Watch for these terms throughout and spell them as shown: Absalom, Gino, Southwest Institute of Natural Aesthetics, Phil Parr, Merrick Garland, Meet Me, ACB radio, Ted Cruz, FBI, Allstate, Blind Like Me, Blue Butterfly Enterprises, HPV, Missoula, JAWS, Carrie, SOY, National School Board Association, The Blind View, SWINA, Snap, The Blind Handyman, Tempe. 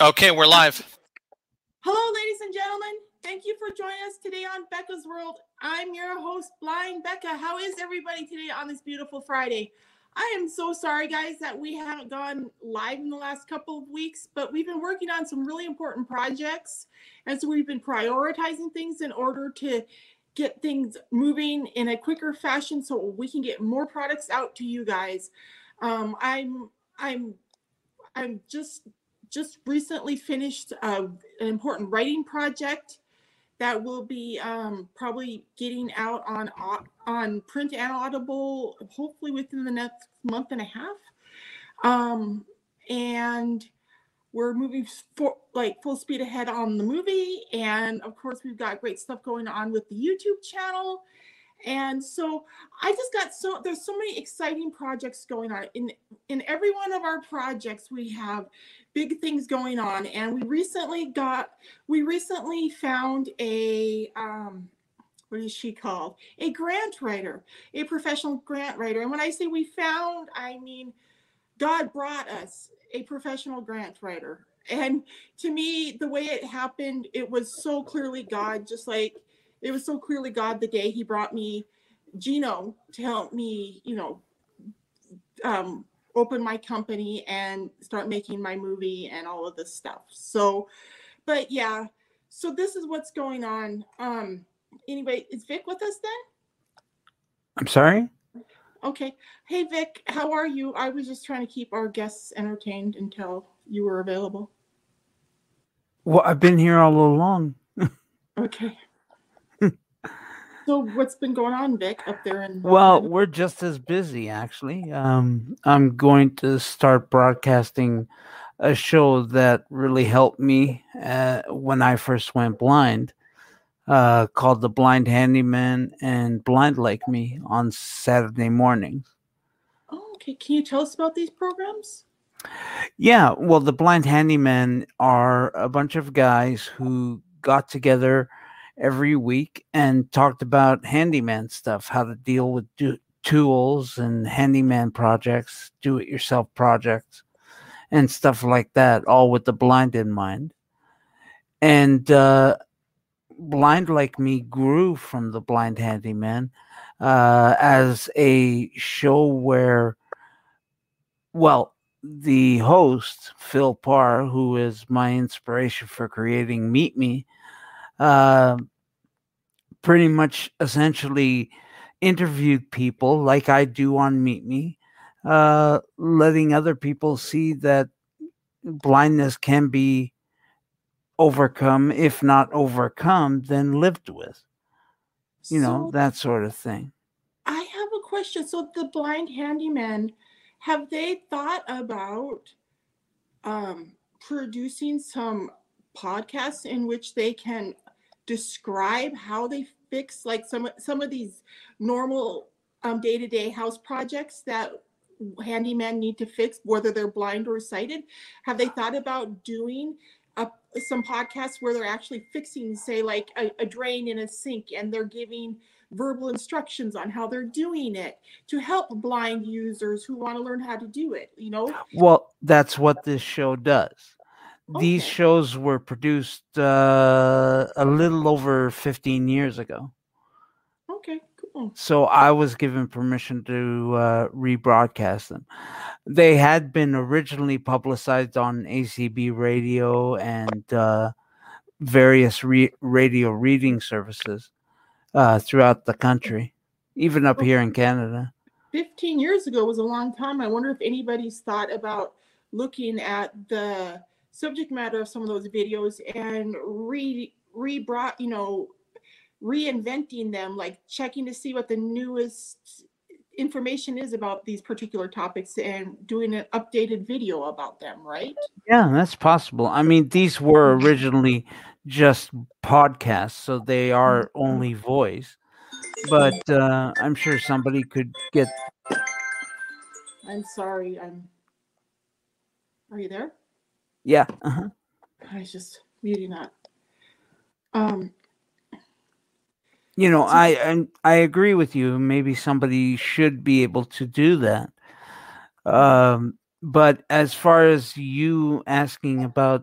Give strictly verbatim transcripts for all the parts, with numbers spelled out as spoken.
Okay, we're live. Hello, ladies and gentlemen. Thank you for joining us today on Becca's World. I'm your host, Blind Becca. How is everybody today on this beautiful Friday? I am so sorry, guys, that we haven't gone live in the last couple of weeks, but we've been working on some really important projects. And so we've been prioritizing things in order to get things moving in a quicker fashion so we can get more products out to you guys. Um, I'm, I'm, I'm just... just recently finished uh, an important writing project that will be um, probably getting out on on print and Audible, hopefully within the next month and a half. Um, and we're moving for, like full speed ahead on the movie. And of course, we've got great stuff going on with the YouTube channel. And so I just got so there's so many exciting projects going on. In in every one of our projects, we have big things going on. And we recently got we recently found a um, what is she called? A grant writer, a professional grant writer. And when I say we found, I mean God brought us a professional grant writer. And to me, the way it happened, it was so clearly God, just like. It was so clearly God the day he brought me Gino to help me, you know, um, open my company and start making my movie and all of this stuff. So, but yeah, so this is what's going on. Um, anyway, is Vic with us then? I'm sorry? Okay. Hey, Vic, how are you? I was just trying to keep our guests entertained until you were available. Well, I've been here all along. Okay. So what's been going on, Vic, up there? In well, we're just as busy, actually. Um, I'm going to start broadcasting a show that really helped me uh, when I first went blind, uh, called The Blind Handyman and Blind Like Me on Saturday mornings. Oh, okay. Can you tell us about these programs? Yeah. Well, The Blind Handyman are a bunch of guys who got together every week and talked about handyman stuff, how to deal with do tools and handyman projects, do-it-yourself projects, and stuff like that, all with the blind in mind. And uh, Blind Like Me grew from The Blind Handyman uh, as a show where, well, the host, Phil Parr, who is my inspiration for creating Meet Me, Uh, pretty much essentially interviewed people like I do on Meet Me, uh, letting other people see that blindness can be overcome, if not overcome, then lived with, you so know, that sort of thing. I have a question. So The Blind Handyman, have they thought about um, producing some podcasts in which they can describe how they fix like some some of these normal um, day-to-day house projects that handymen need to fix, whether they're blind or sighted? Have they thought about doing a, some podcasts where they're actually fixing, say, like a, a drain in a sink, and they're giving verbal instructions on how they're doing it to help blind users who want to learn how to do it, you know? Well, that's what this show does. These okay. shows were produced uh, a little over fifteen years ago. Okay, cool. So I was given permission to uh, rebroadcast them. They had been originally publicized on A C B radio and uh, various re radio reading services uh, throughout the country, even up okay. here in Canada. fifteen years ago was a long time. I wonder if anybody's thought about looking at the subject matter of some of those videos and re re brought, you know, reinventing them, like checking to see what the newest information is about these particular topics and doing an updated video about them, right? Yeah, that's possible. I mean, these were originally just podcasts, so they are only voice, but uh, I'm sure somebody could get... I'm sorry. I'm. Are you there? Yeah. Uh-huh. I was just muting that. Um, you know, so I, I I agree with you. Maybe somebody should be able to do that. Um, but as far as you asking about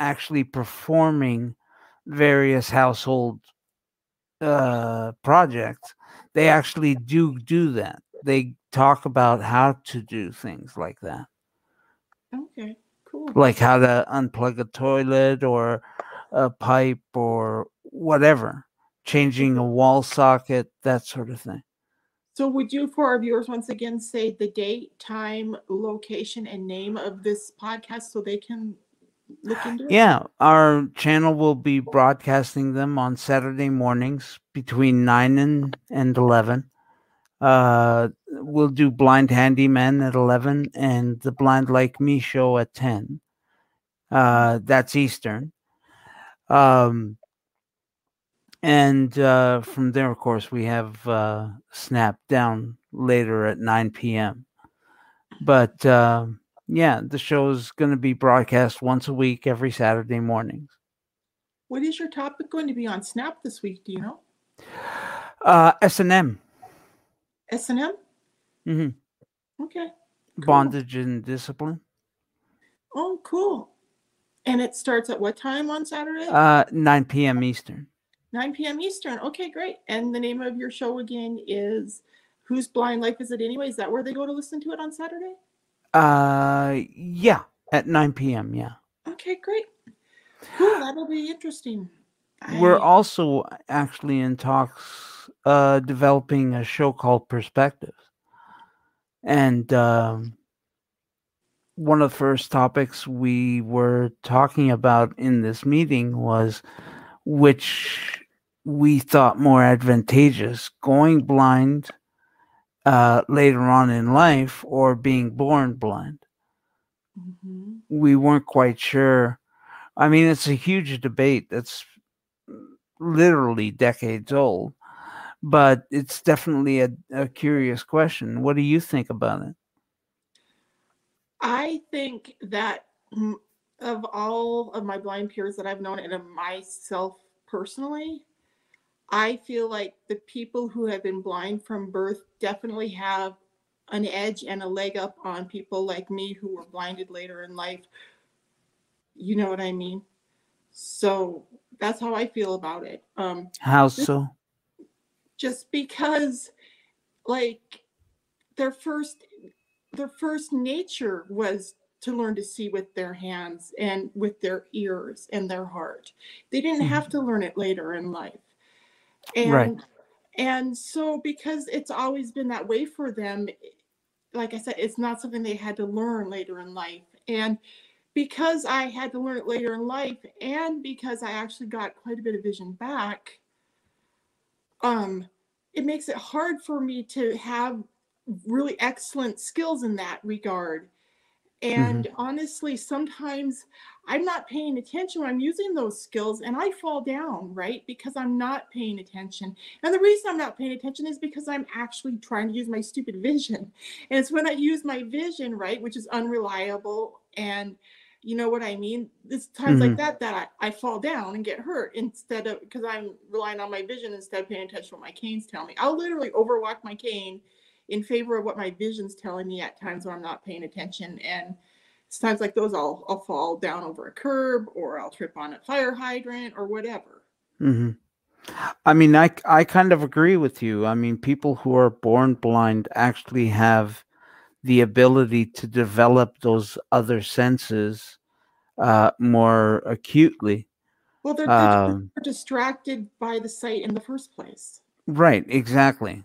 actually performing various household uh, projects, they actually do do that. They talk about how to do things like that. Okay, cool. Like how to unplug a toilet or a pipe or whatever, changing a wall socket, that sort of thing. So would you, for our viewers, once again, say the date, time, location, and name of this podcast so they can look into it? Yeah, our channel will be broadcasting them on Saturday mornings between nine and eleven. Uh, we'll do Blind Handyman at eleven and the Blind Like Me show at ten. Uh, that's Eastern. Um, and uh, from there, of course, we have uh, Snap down later at nine p.m. But uh, yeah, the show is going to be broadcast once a week, every Saturday morning. What is your topic going to be on Snap this week? Do you know? Uh, S and M. S and M? Mm-hmm. Okay. Cool. Bondage and Discipline. Oh, cool. And it starts at what time on Saturday? Uh, nine p.m. Eastern. nine p.m. Eastern. Okay, great. And the name of your show again is Whose Blind Life Is It Anyway? Is that where they go to listen to it on Saturday? Uh, yeah, at nine p.m., yeah. Okay, great. Cool, that'll be interesting. We're I... also actually in talks uh, developing a show called Perspectives. And... Um, one of the first topics we were talking about in this meeting was which we thought more advantageous, going blind uh, later on in life or being born blind. Mm-hmm. We weren't quite sure. I mean, it's a huge debate that's literally decades old, but it's definitely a, a curious question. What do you think about it? I think that of all of my blind peers that I've known and of myself personally, I feel like the people who have been blind from birth definitely have an edge and a leg up on people like me who were blinded later in life. You know what I mean? So that's how I feel about it. Um, how so? Just because, like, their first... their first nature was to learn to see with their hands and with their ears and their heart. They didn't have to learn it later in life. And, right. and so because it's always been that way for them, like I said, it's not something they had to learn later in life. And because I had to learn it later in life, and because I actually got quite a bit of vision back, um, it makes it hard for me to have really excellent skills in that regard. And mm-hmm. honestly, sometimes I'm not paying attention when I'm using those skills and I fall down, right? Because I'm not paying attention. And the reason I'm not paying attention is because I'm actually trying to use my stupid vision. And it's when I use my vision, right, which is unreliable, and you know what I mean? It's times mm-hmm. like that that I, I fall down and get hurt instead of, because I'm relying on my vision instead of paying attention to what my canes tell me. I'll literally overwalk my cane in favor of what my vision's telling me at times when I'm not paying attention. And it's times like those, I'll, I'll fall down over a curb or I'll trip on a fire hydrant or whatever. Mm-hmm. I mean, I, I kind of agree with you. I mean, people who are born blind actually have the ability to develop those other senses uh, more acutely. Well, they're, um, they're distracted by the sight in the first place. Right, exactly.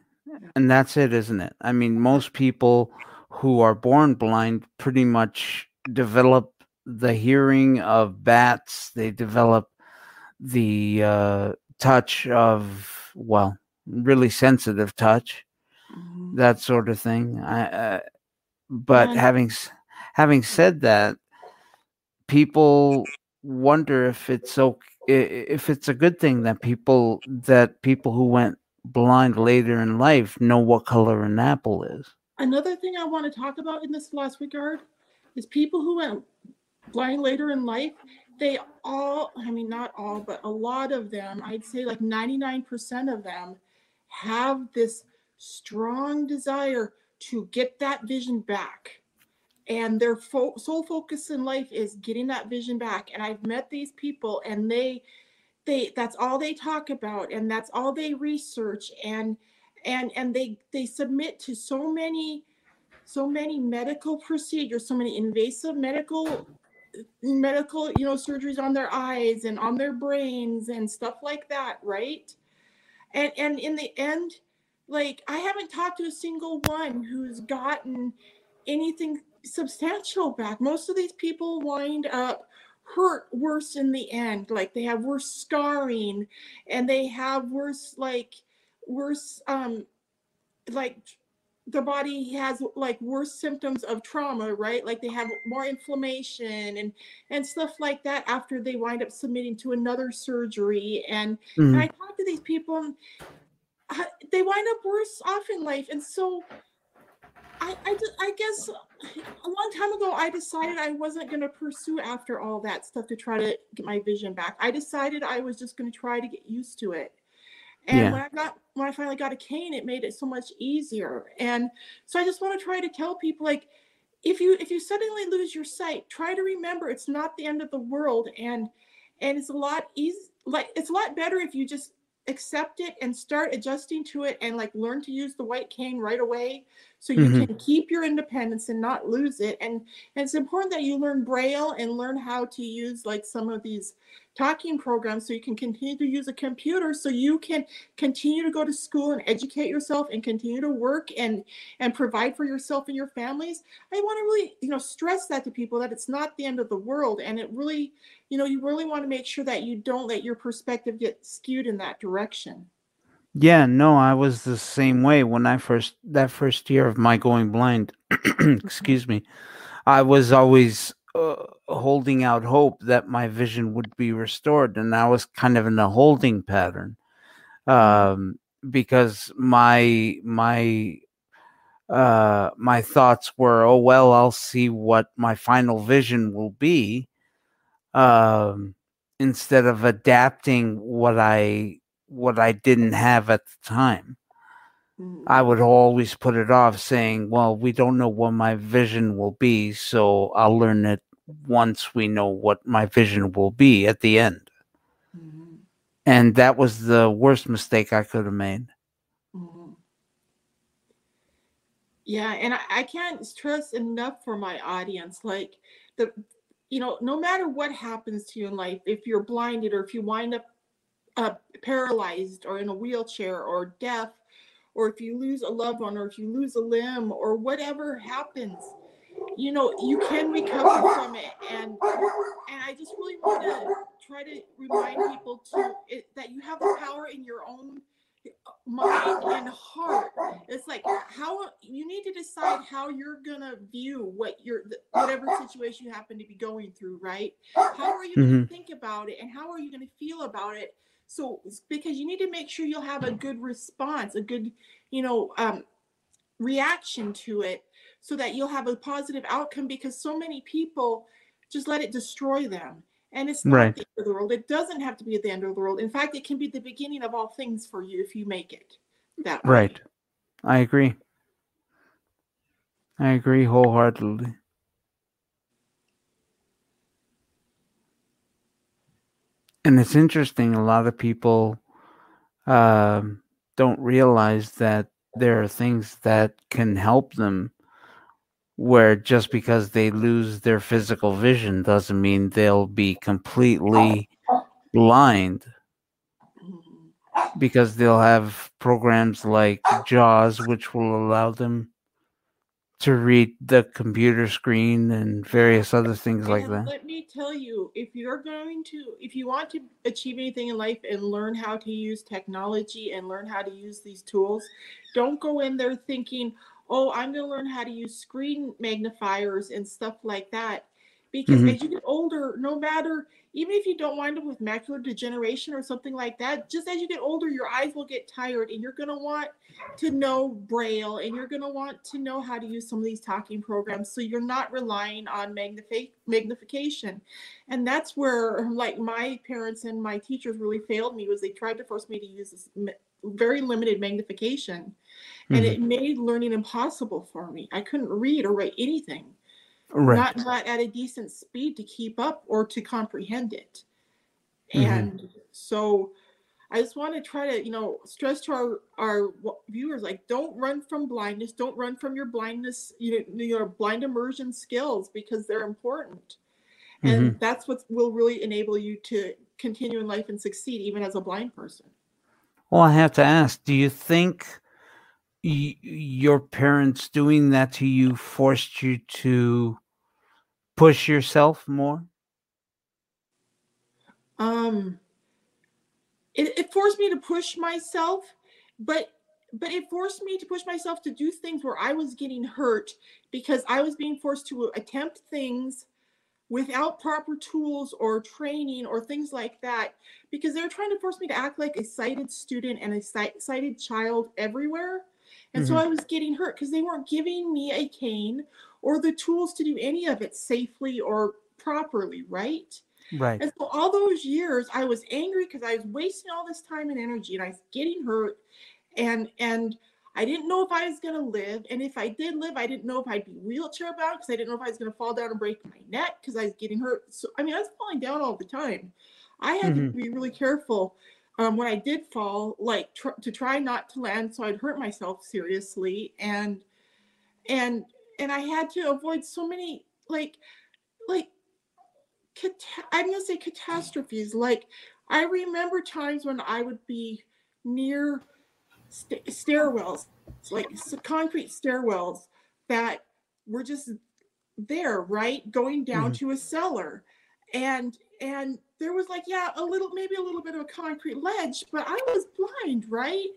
And that's it, isn't it? I mean, most people who are born blind pretty much develop the hearing of bats. They develop the uh, touch of, well, really sensitive touch, mm-hmm. that sort of thing. I, uh, but yeah. having having said that, people wonder if it's okay, if it's a good thing that people that people who went blind later in life know what color an apple is. Another thing I want to talk about in this last regard is people who went blind later in life, they all, I mean, not all, but a lot of them, I'd say like ninety-nine percent of them have this strong desire to get that vision back. and their fo- sole focus in life is getting that vision back. And I've met these people, and they, they that's all they talk about, and that's all they research, and and and they they submit to so many, so many medical procedures, so many invasive medical, medical you know surgeries on their eyes and on their brains and stuff like that, right? And and in the end, like, I haven't talked to a single one who's gotten anything substantial back. Most of these people wind up hurt worse in the end. Like, they have worse scarring, and they have worse, like, worse, um, like, the body has, like, worse symptoms of trauma, right? Like, they have more inflammation and, and stuff like that after they wind up submitting to another surgery. And, mm-hmm. and I talk to these people, and uh, they wind up worse off in life. And so I, I, I guess a long time ago, I decided I wasn't going to pursue after all that stuff to try to get my vision back. I decided I was just going to try to get used to it. And yeah. when I got, when I finally got a cane, it made it so much easier. And so I just want to try to tell people, like, if you, if you suddenly lose your sight, try to remember it's not the end of the world. And, and it's a lot easy, like, it's a lot better if you just accept it and start adjusting to it, and, like, learn to use the white cane right away, so you mm-hmm. can keep your independence and not lose it. And, and it's important that you learn Braille and learn how to use, like, some of these talking programs, so you can continue to use a computer, so you can continue to go to school and educate yourself and continue to work and, and provide for yourself and your families. I want to really, you know, stress that to people, that it's not the end of the world. And it really, you know, you really want to make sure that you don't let your perspective get skewed in that direction. Yeah, no, I was the same way when I first, that first year of my going blind, excuse me, I was always Uh, holding out hope that my vision would be restored, and I was kind of in a holding pattern um, because my my uh, my thoughts were, oh well, I'll see what my final vision will be, um, instead of adapting what I what I didn't have at the time. I would always put it off, saying, well, we don't know what my vision will be, so I'll learn it once we know what my vision will be at the end. Mm-hmm. And that was the worst mistake I could have made. Mm-hmm. Yeah, and I, I can't stress enough for my audience, like, the, you know, no matter what happens to you in life, if you're blinded or if you wind up uh, paralyzed or in a wheelchair or deaf, or if you lose a loved one, or if you lose a limb, or whatever happens, you know, you can recover from it. And and I just really want to try to remind people to it, that you have the power in your own mind and heart. It's like, how you need to decide how you're gonna view what your whatever situation you happen to be going through, right? How are you mm-hmm. gonna think about it, and how are you gonna feel about it? So, because you need to make sure you'll have a good response, a good, you know, um, reaction to it, so that you'll have a positive outcome, because so many people just let it destroy them. And it's not right. the end of the world. It doesn't have to be the end of the world. In fact, it can be the beginning of all things for you if you make it that way. Right. I agree. I agree wholeheartedly. And it's interesting, a lot of people uh, don't realize that there are things that can help them, where just because they lose their physical vision doesn't mean they'll be completely blind, because they'll have programs like JAWS, which will allow them to read the computer screen and various other things and like that. Let me tell you, if you're going to, if you want to achieve anything in life and learn how to use technology and learn how to use these tools, don't go in there thinking, oh, I'm going to learn how to use screen magnifiers and stuff like that. Because mm-hmm. as you get older, no matter, even if you don't wind up with macular degeneration or something like that, just as you get older, your eyes will get tired, and you're going to want to know Braille, and you're going to want to know how to use some of these talking programs, so you're not relying on magnif- magnification. And that's where, like, my parents and my teachers really failed me, was they tried to force me to use this very limited magnification, and mm-hmm. it made learning impossible for me. I couldn't read or write anything. right. not not at a decent speed to keep up or to comprehend it. Mm-hmm. And so I just want to try to, you know, stress to our, our viewers, like, don't run from blindness. Don't run from your blindness, you know, your blind immersion skills, because they're important. Mm-hmm. And that's what will really enable you to continue in life and succeed, even as a blind person. Well, I have to ask, do you think y- your parents doing that to you forced you to push yourself more? Um... It, it forced me to push myself, but but it forced me to push myself to do things where I was getting hurt, because I was being forced to attempt things without proper tools or training or things like that, because they were trying to force me to act like a sighted student and a sighted child everywhere. And mm-hmm. so I was getting hurt because they weren't giving me a cane or the tools to do any of it safely or properly, right? Right. And so all those years I was angry because I was wasting all this time and energy, and I was getting hurt, and and I didn't know if I was going to live. And if I did live, I didn't know if I'd be wheelchair bound, because I didn't know if I was going to fall down and break my neck because I was getting hurt. So, I mean, I was falling down all the time. I had mm-hmm. to be really careful um, when I did fall, like tr- to try not to land so I'd hurt myself seriously. And, and, and I had to avoid so many, like, like, I'm going to say catastrophes. Like, I remember times when I would be near st- stairwells, like concrete stairwells that were just there, right? Going down mm-hmm. to a cellar. And, and there was like, yeah, a little, maybe a little bit of a concrete ledge, but I was blind, right?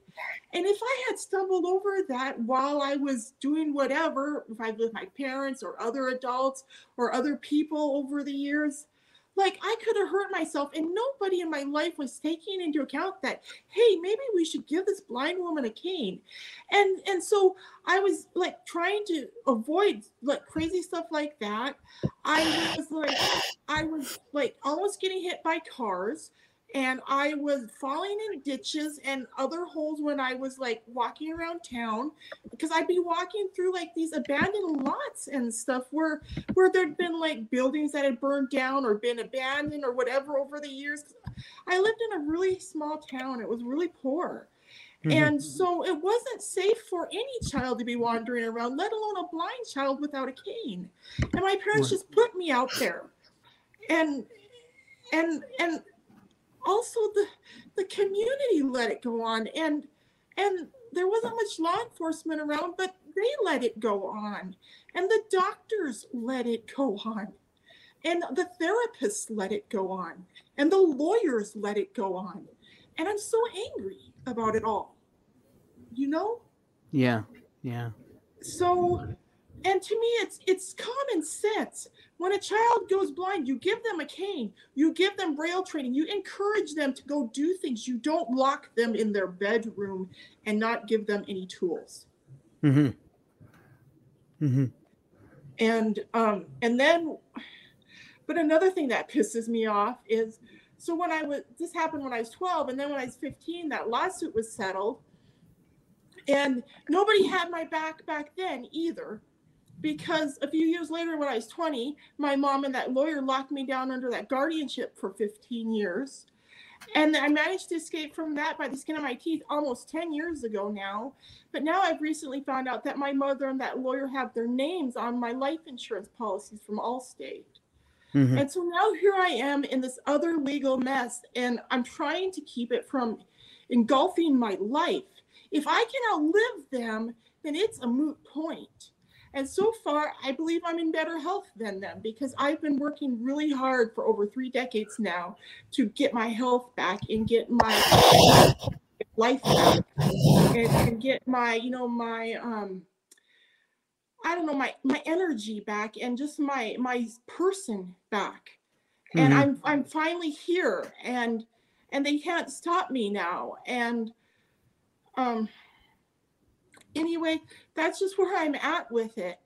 And if I had stumbled over that while I was doing whatever, if I was with my parents or other adults or other people over the years, like, I could have hurt myself. And nobody in my life was taking into account that, hey, maybe we should give this blind woman a cane. And and so I was like trying to avoid like crazy stuff like that. I was like, I was like almost getting hit by cars, and I was falling in ditches and other holes when I was like walking around town, because I'd be walking through like these abandoned lots and stuff where where there'd been like buildings that had burned down or been abandoned or whatever over the years. I lived in a really small town. It was really poor. Mm-hmm. And so it wasn't safe for any child to be wandering around, let alone a blind child without a cane. And my parents just put me out there. And, and, and, also the the community let it go on, and and there wasn't much law enforcement around, but they let it go on, and the doctors let it go on, and the therapists let it go on, and the lawyers let it go on. And I'm so angry about it all, you know? Yeah, yeah. So, and to me, it's it's common sense. When a child goes blind, you give them a cane, you give them braille training, you encourage them to go do things. You don't lock them in their bedroom and not give them any tools. Mm-hmm. Mm-hmm. And um, and then, but another thing that pisses me off is, so when I was, this happened when I was twelve, and then when I was fifteen, that lawsuit was settled. And nobody had my back back then either. Because a few years later, when I was twenty, my mom and that lawyer locked me down under that guardianship for fifteen years. And I managed to escape from that by the skin of my teeth almost ten years ago now. But now I've recently found out that my mother and that lawyer have their names on my life insurance policies from Allstate. Mm-hmm. And so now here I am in this other legal mess, and I'm trying to keep it from engulfing my life. If I can outlive them, then it's a moot point. And so far, I believe I'm in better health than them, because I've been working really hard for over three decades now to get my health back and get my life back and, and get my, you know, my, um, I don't know, my, my energy back and just my, my person back. Mm-hmm. And I'm, I'm finally here, and, and they can't stop me now. And, um, anyway, that's just where I'm at with it,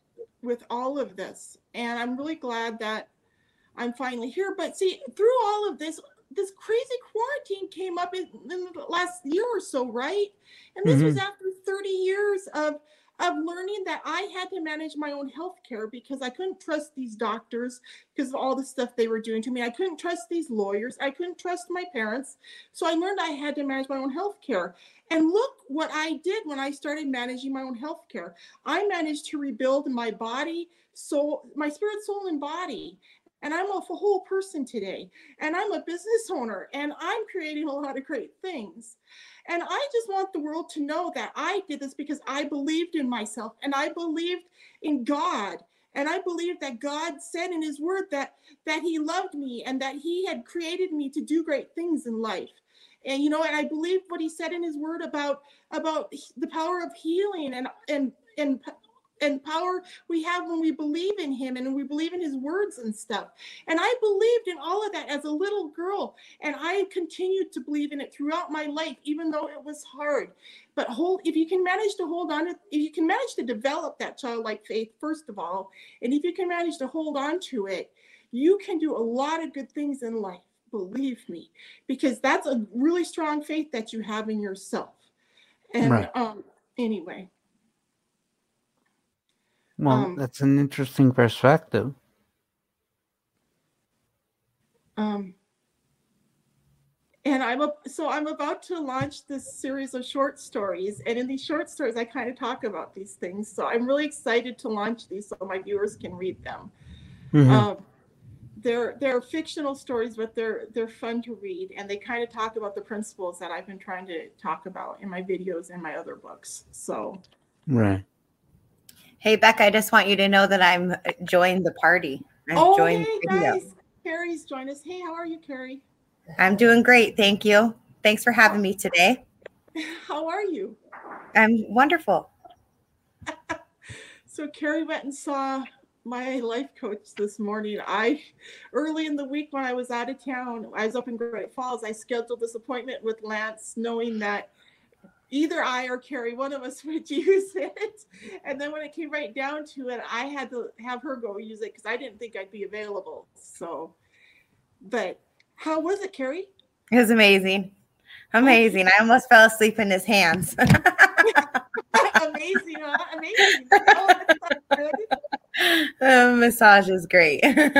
with all of this. And I'm really glad that I'm finally here. But see, through all of this, this crazy quarantine came up in, in the last year or so, right? And this mm-hmm. was after thirty years of of learning that I had to manage my own health care because I couldn't trust these doctors because of all the stuff they were doing to me. I couldn't trust these lawyers. I couldn't trust my parents. So I learned I had to manage my own health care. And look what I did when I started managing my own health care. I managed to rebuild my body, soul, my spirit, soul, and body. And I'm a whole person today. And I'm a business owner. And I'm creating a lot of great things. And I just want the world to know that I did this because I believed in myself. And I believed in God. And I believed that God said in his word that, that he loved me and that he had created me to do great things in life. And, you know, and I believed what he said in his word about, about the power of healing and, and, and, and power we have when we believe in him and we believe in his words and stuff. And I believed in all of that as a little girl, and I continued to believe in it throughout my life, even though it was hard. But hold, if you can manage to hold on, if you can manage to develop that childlike faith, first of all, and if you can manage to hold on to it, you can do a lot of good things in life, believe me, because that's a really strong faith that you have in yourself. And right. um, anyway. Well, um, that's an interesting perspective. Um, and I'm a, so I'm about to launch this series of short stories. And in these short stories, I kind of talk about these things. So I'm really excited to launch these so my viewers can read them. Mm-hmm. um, they're, they're fictional stories, but they're, they're fun to read. And they kind of talk about the principles that I've been trying to talk about in my videos and my other books. So, right. Hey, Becca, I just want you to know that I'm joined the party. I've oh, joined hey, the video. Guys. Carrie's joined us. Hey, how are you, Carrie? I'm doing great. Thank you. Thanks for having me today. How are you? I'm wonderful. So Carrie went and saw my life coach this morning. I, early in the week when I was out of town, I was up in Great Falls. I scheduled this appointment with Lance knowing that either I or Carrie, one of us would use it. And then when it came right down to it, I had to have her go use it because I didn't think I'd be available. So, but how was it, Carrie? It was amazing. Amazing. I almost fell asleep in his hands. Amazing, huh? Amazing. Oh, that's good. Uh, massage is great. Do you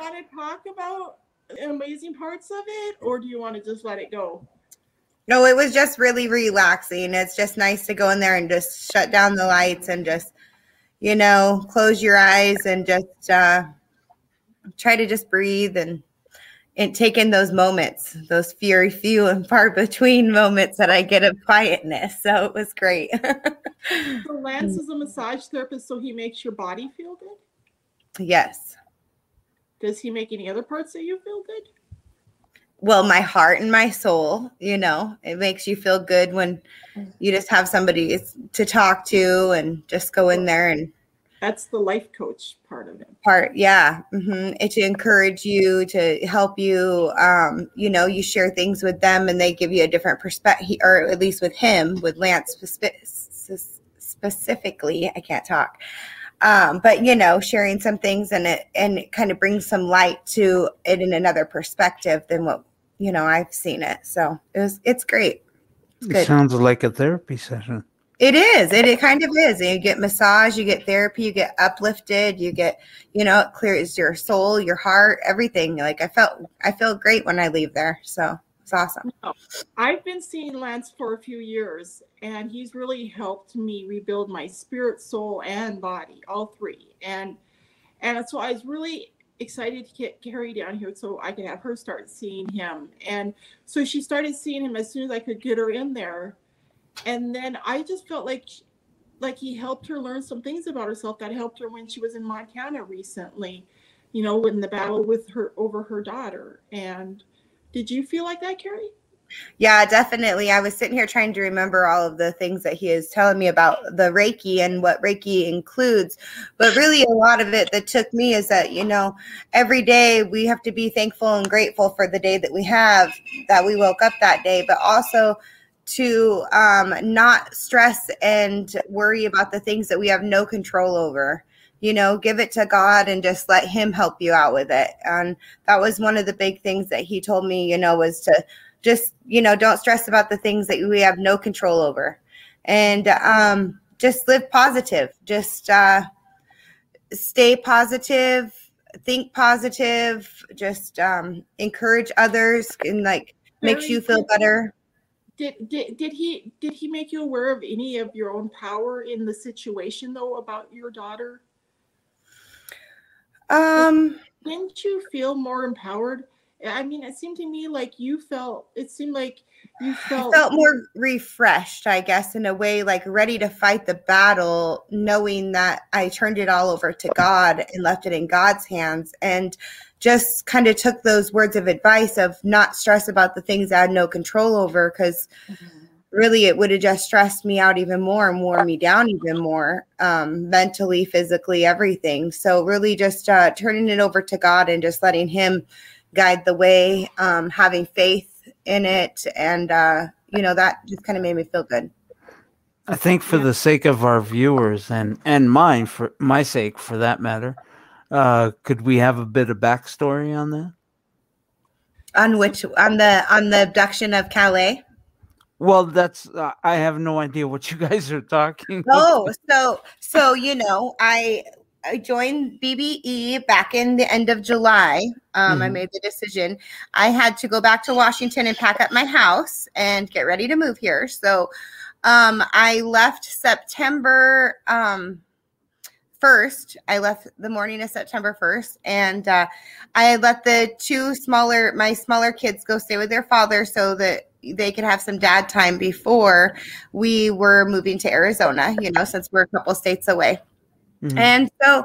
want to talk about amazing parts of it, or do you want to just let it go? No, it was just really relaxing. It's just nice to go in there and just shut down the lights and just, you know, close your eyes and just uh, try to just breathe and and take in those moments, those very few and far between moments that I get of quietness. So it was great. So Lance is a massage therapist, so he makes your body feel good? Yes. Does he make any other parts that you feel good? Well, my heart and my soul, you know, it makes you feel good when you just have somebody to talk to and just go in there. And that's the life coach part of it. Part. Yeah. Mm-hmm. It to encourage you, to help you. Um, you know, you share things with them and they give you a different perspective, or at least with him, with Lance spe- specifically. I can't talk. Um, but, you know, sharing some things and it, and it kind of brings some light to it in another perspective than what, you know, I've seen it. So it was, it's great. It's good. It sounds like a therapy session. It is. It, it kind of is. You get massage, you get therapy, you get uplifted, you get, you know, it clears your soul, your heart, everything. Like I felt, I feel great when I leave there. So it's awesome. I've been seeing Lance for a few years and he's really helped me rebuild my spirit, soul, and body, all three. And, and so I was really excited to get Carrie down here so I could have her start seeing him. And so she started seeing him as soon as I could get her in there. And then I just felt like, like he helped her learn some things about herself that helped her when she was in Montana recently, you know, in the battle with her over her daughter. And did you feel like that, Carrie? Yeah, definitely. I was sitting here trying to remember all of the things that he is telling me about the Reiki and what Reiki includes. But really a lot of it that took me is that, you know, every day we have to be thankful and grateful for the day that we have, that we woke up that day, but also to um, not stress and worry about the things that we have no control over. You know, give it to God and just let him help you out with it. And that was one of the big things that he told me, you know, was to just, you know, don't stress about the things that we have no control over. And um, just live positive, just uh, stay positive, think positive, just um, encourage others, and like makes you feel better. Did, did did he did he make you aware of any of your own power in the situation though about your daughter? Um, didn't you feel more empowered? I mean, it seemed to me like you felt. It seemed like you felt. I felt more refreshed, I guess, in a way, like ready to fight the battle, knowing that I turned it all over to God and left it in God's hands, and just kind of took those words of advice of not stress about the things I had no control over, because mm-hmm. really it would have just stressed me out even more and wore me down even more, um, mentally, physically, everything. So really just uh, turning it over to God and just letting him guide the way, um, having faith in it. And, uh, you know, that just kind of made me feel good. I think for the sake of our viewers and, and mine, for my sake, for that matter, Uh, could we have a bit of backstory on that? On which, on the on the abduction of Calais? Well, that's uh, I have no idea what you guys are talking. Oh, about. so so you know, I, I joined B B E back in the end of July. Um, mm-hmm. I made the decision. I had to go back to Washington and pack up my house and get ready to move here. So, um, I left September. Um, First, I left the morning of September first, and uh, I had let the two smaller, my smaller kids go stay with their father so that they could have some dad time before we were moving to Arizona, you know, since we're a couple states away. Mm-hmm. And so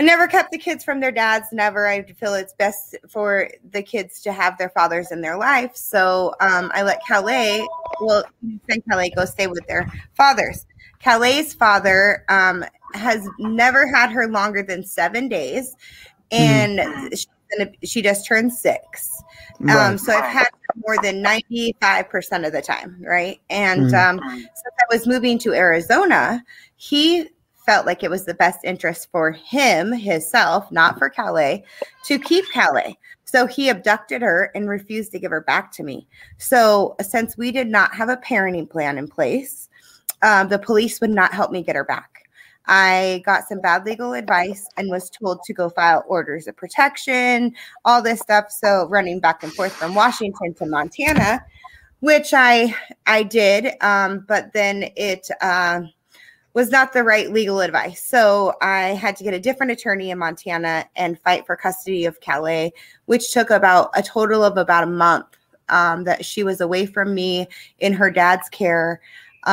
I never kept the kids from their dads, never. I feel it's best for the kids to have their fathers in their life. So um, I let Calais, well, send Calais go stay with their fathers. Calais's father um, has never had her longer than seven days, and mm-hmm. she, she just turned six. Right. Um, so I've had her more than ninety-five percent of the time, right? And mm-hmm. um, since I was moving to Arizona, he felt like it was the best interest for him, himself, not for Calais, to keep Calais. So he abducted her and refused to give her back to me. So since we did not have a parenting plan in place, Um, the police would not help me get her back. I got some bad legal advice and was told to go file orders of protection, all this stuff. So running back and forth from Washington to Montana, which I I did, um, but then it uh, was not the right legal advice. So I had to get a different attorney in Montana and fight for custody of Calais, which took about a total of about a month um, that she was away from me in her dad's care.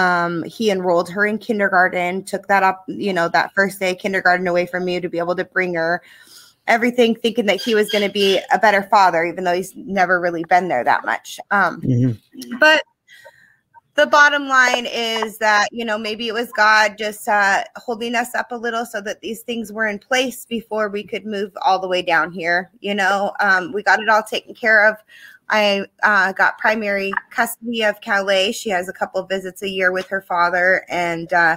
Um, he enrolled her in kindergarten, took that up, you know, that first day of kindergarten away from me to be able to bring her, everything, thinking that he was going to be a better father, even though he's never really been there that much. Um, mm-hmm. But the bottom line is that, you know, maybe it was God just uh, holding us up a little so that these things were in place before we could move all the way down here. You know, um, we got it all taken care of. I uh, got primary custody of Calais. She has a couple of visits a year with her father. And uh,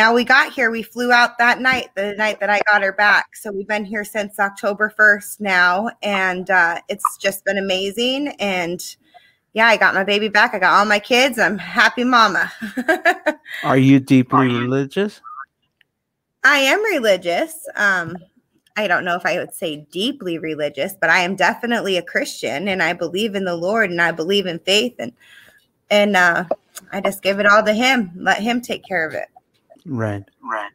now we got here. We flew out that night, the night that I got her back. So we've been here since October first now. And uh, it's just been amazing. And yeah, I got my baby back. I got all my kids. I'm happy mama. Are you deeply religious? I am religious. Um I don't know if I would say deeply religious, but I am definitely a Christian, and I believe in the Lord, and I believe in faith, and and uh, I just give it all to him. Let him take care of it. Right. Right.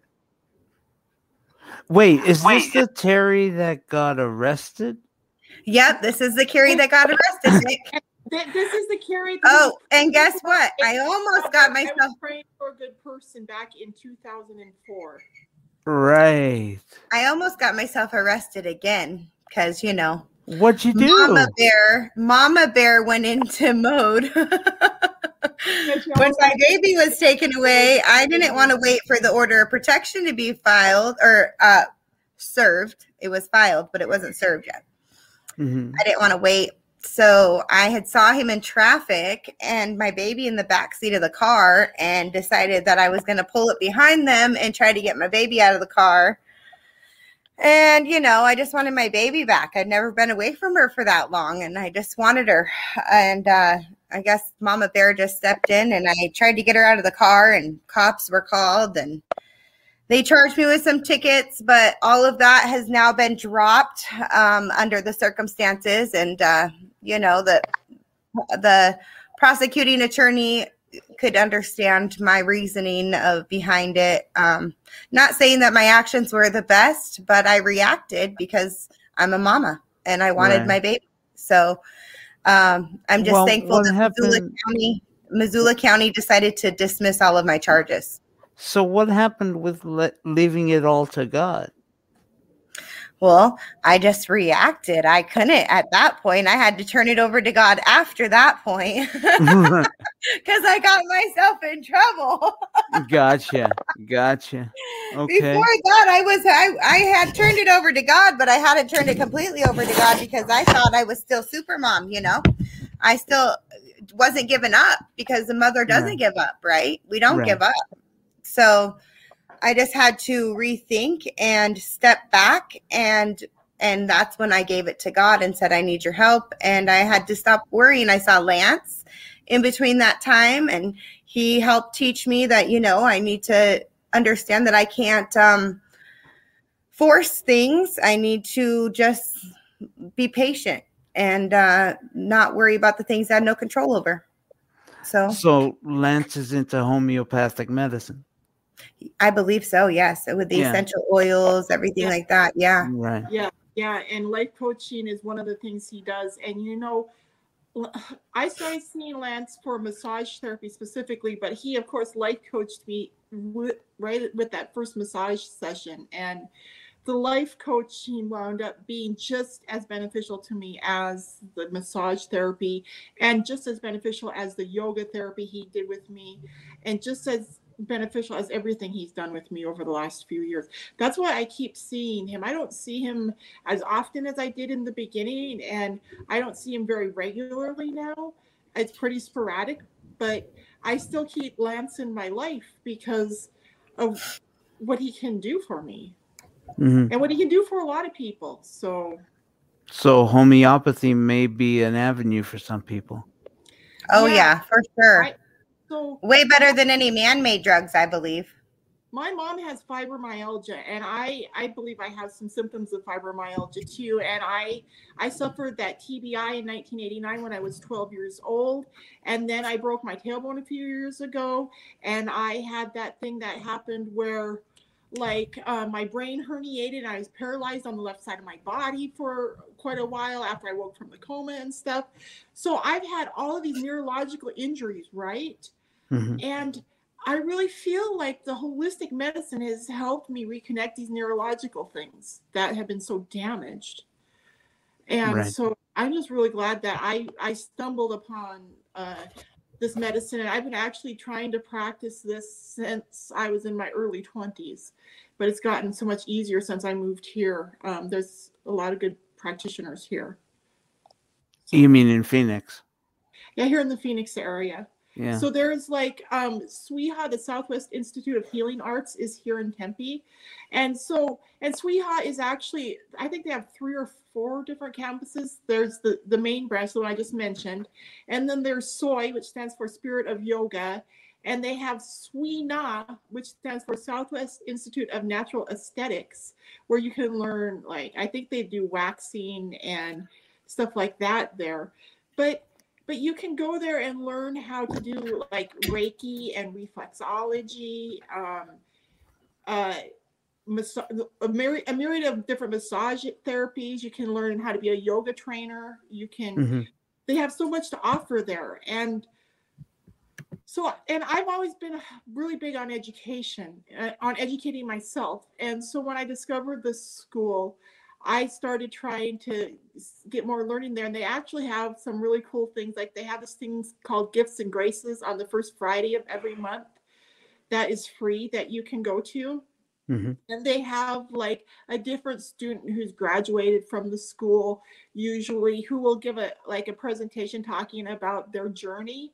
Wait, is Wait. this the Terry that got arrested? Yep, this is the Carrie that got arrested. This is the Carrie. Oh, and guess what? I almost got myself. I was praying for a good person back in two thousand four. Right. I almost got myself arrested again because, you know. What'd you do? Mama Bear, Mama Bear went into mode. When my baby was taken away, I didn't want to wait for the order of protection to be filed or uh, served. It was filed, but it wasn't served yet. Mm-hmm. I didn't want to wait. So I had saw him in traffic and my baby in the backseat of the car, and decided that I was going to pull up behind them and try to get my baby out of the car. And, you know, I just wanted my baby back. I'd never been away from her for that long, and I just wanted her. And uh, I guess Mama Bear just stepped in, and I tried to get her out of the car, and cops were called, and they charged me with some tickets, but all of that has now been dropped um, under the circumstances. And, uh, you know, the, the prosecuting attorney could understand my reasoning of behind it. Um, not saying that my actions were the best, but I reacted because I'm a mama and I wanted right. my baby. So um, I'm just well, thankful that happened- Missoula County, Missoula County decided to dismiss all of my charges. So what happened with le- leaving it all to God? Well, I just reacted. I couldn't at that point. I had to turn it over to God after that point because I got myself in trouble. Gotcha. Gotcha. Okay. Before that, I was I, I had turned it over to God, but I hadn't turned it completely over to God because I thought I was still super mom, you know? I still wasn't giving up because the mother doesn't right. give up, right? We don't right. give up. So I just had to rethink and step back. And and that's when I gave it to God and said, I need your help. And I had to stop worrying. I saw Lance in between that time. And he helped teach me that, you know, I need to understand that I can't um, force things. I need to just be patient and uh, not worry about the things I had no control over. So, so Lance is into homeopathic medicine. I believe so, yes. With the yeah. essential oils, everything yeah. like that. Yeah. Right. Yeah. Yeah. And life coaching is one of the things he does. And, you know, I started seeing Lance for massage therapy specifically, but he, of course, life coached me with, right with that first massage session. And the life coaching wound up being just as beneficial to me as the massage therapy, and just as beneficial as the yoga therapy he did with me, and just as beneficial as everything he's done with me over the last few years. That's why I keep seeing him. I don't see him as often as I did in the beginning, and I don't see him very regularly now. It's pretty sporadic, but I still keep Lance in my life because of what he can do for me. Mm-hmm. And what he can do for a lot of people. So so homeopathy may be an avenue for some people. Oh, yeah, yeah for sure. I, so Way better than any man-made drugs, I believe. My mom has fibromyalgia, and I, I believe I have some symptoms of fibromyalgia, too. And I, I suffered that T B I in nineteen eighty-nine when I was twelve years old. And then I broke my tailbone a few years ago, and I had that thing that happened where Like uh, my brain herniated, and I was paralyzed on the left side of my body for quite a while after I woke from the coma and stuff. So I've had all of these neurological injuries, right? Mm-hmm. And I really feel like the holistic medicine has helped me reconnect these neurological things that have been so damaged. And right. so I'm just really glad that I, I stumbled upon uh, this medicine, and I've been actually trying to practice this since I was in my early twenties, but it's gotten so much easier since I moved here. Um, there's a lot of good practitioners here. So, you mean in Phoenix? Yeah, here in the Phoenix area. Yeah. So there's like um, S W I H A, the Southwest Institute of Healing Arts, is here in Tempe, and so and S W I H A is actually, I think they have three or four different campuses. There's the the main branch, the one I just mentioned, and then there's S O Y, which stands for Spirit of Yoga, and they have S W I N A, which stands for Southwest Institute of Natural Aesthetics, where you can learn, like I think they do waxing and stuff like that there, but. But you can go there and learn how to do like Reiki and reflexology, um, uh, mas- a, myri- a myriad of different massage therapies. You can learn how to be a yoga trainer. You can, mm-hmm. They have so much to offer there. And so, and I've always been really big on education, uh, on educating myself. And so when I discovered this school, I started trying to get more learning there, and they actually have some really cool things. Like they have this thing called Gifts and Graces on the first Friday of every month that is free that you can go to. Mm-hmm. And they have like a different student who's graduated from the school, usually, who will give a like a presentation talking about their journey.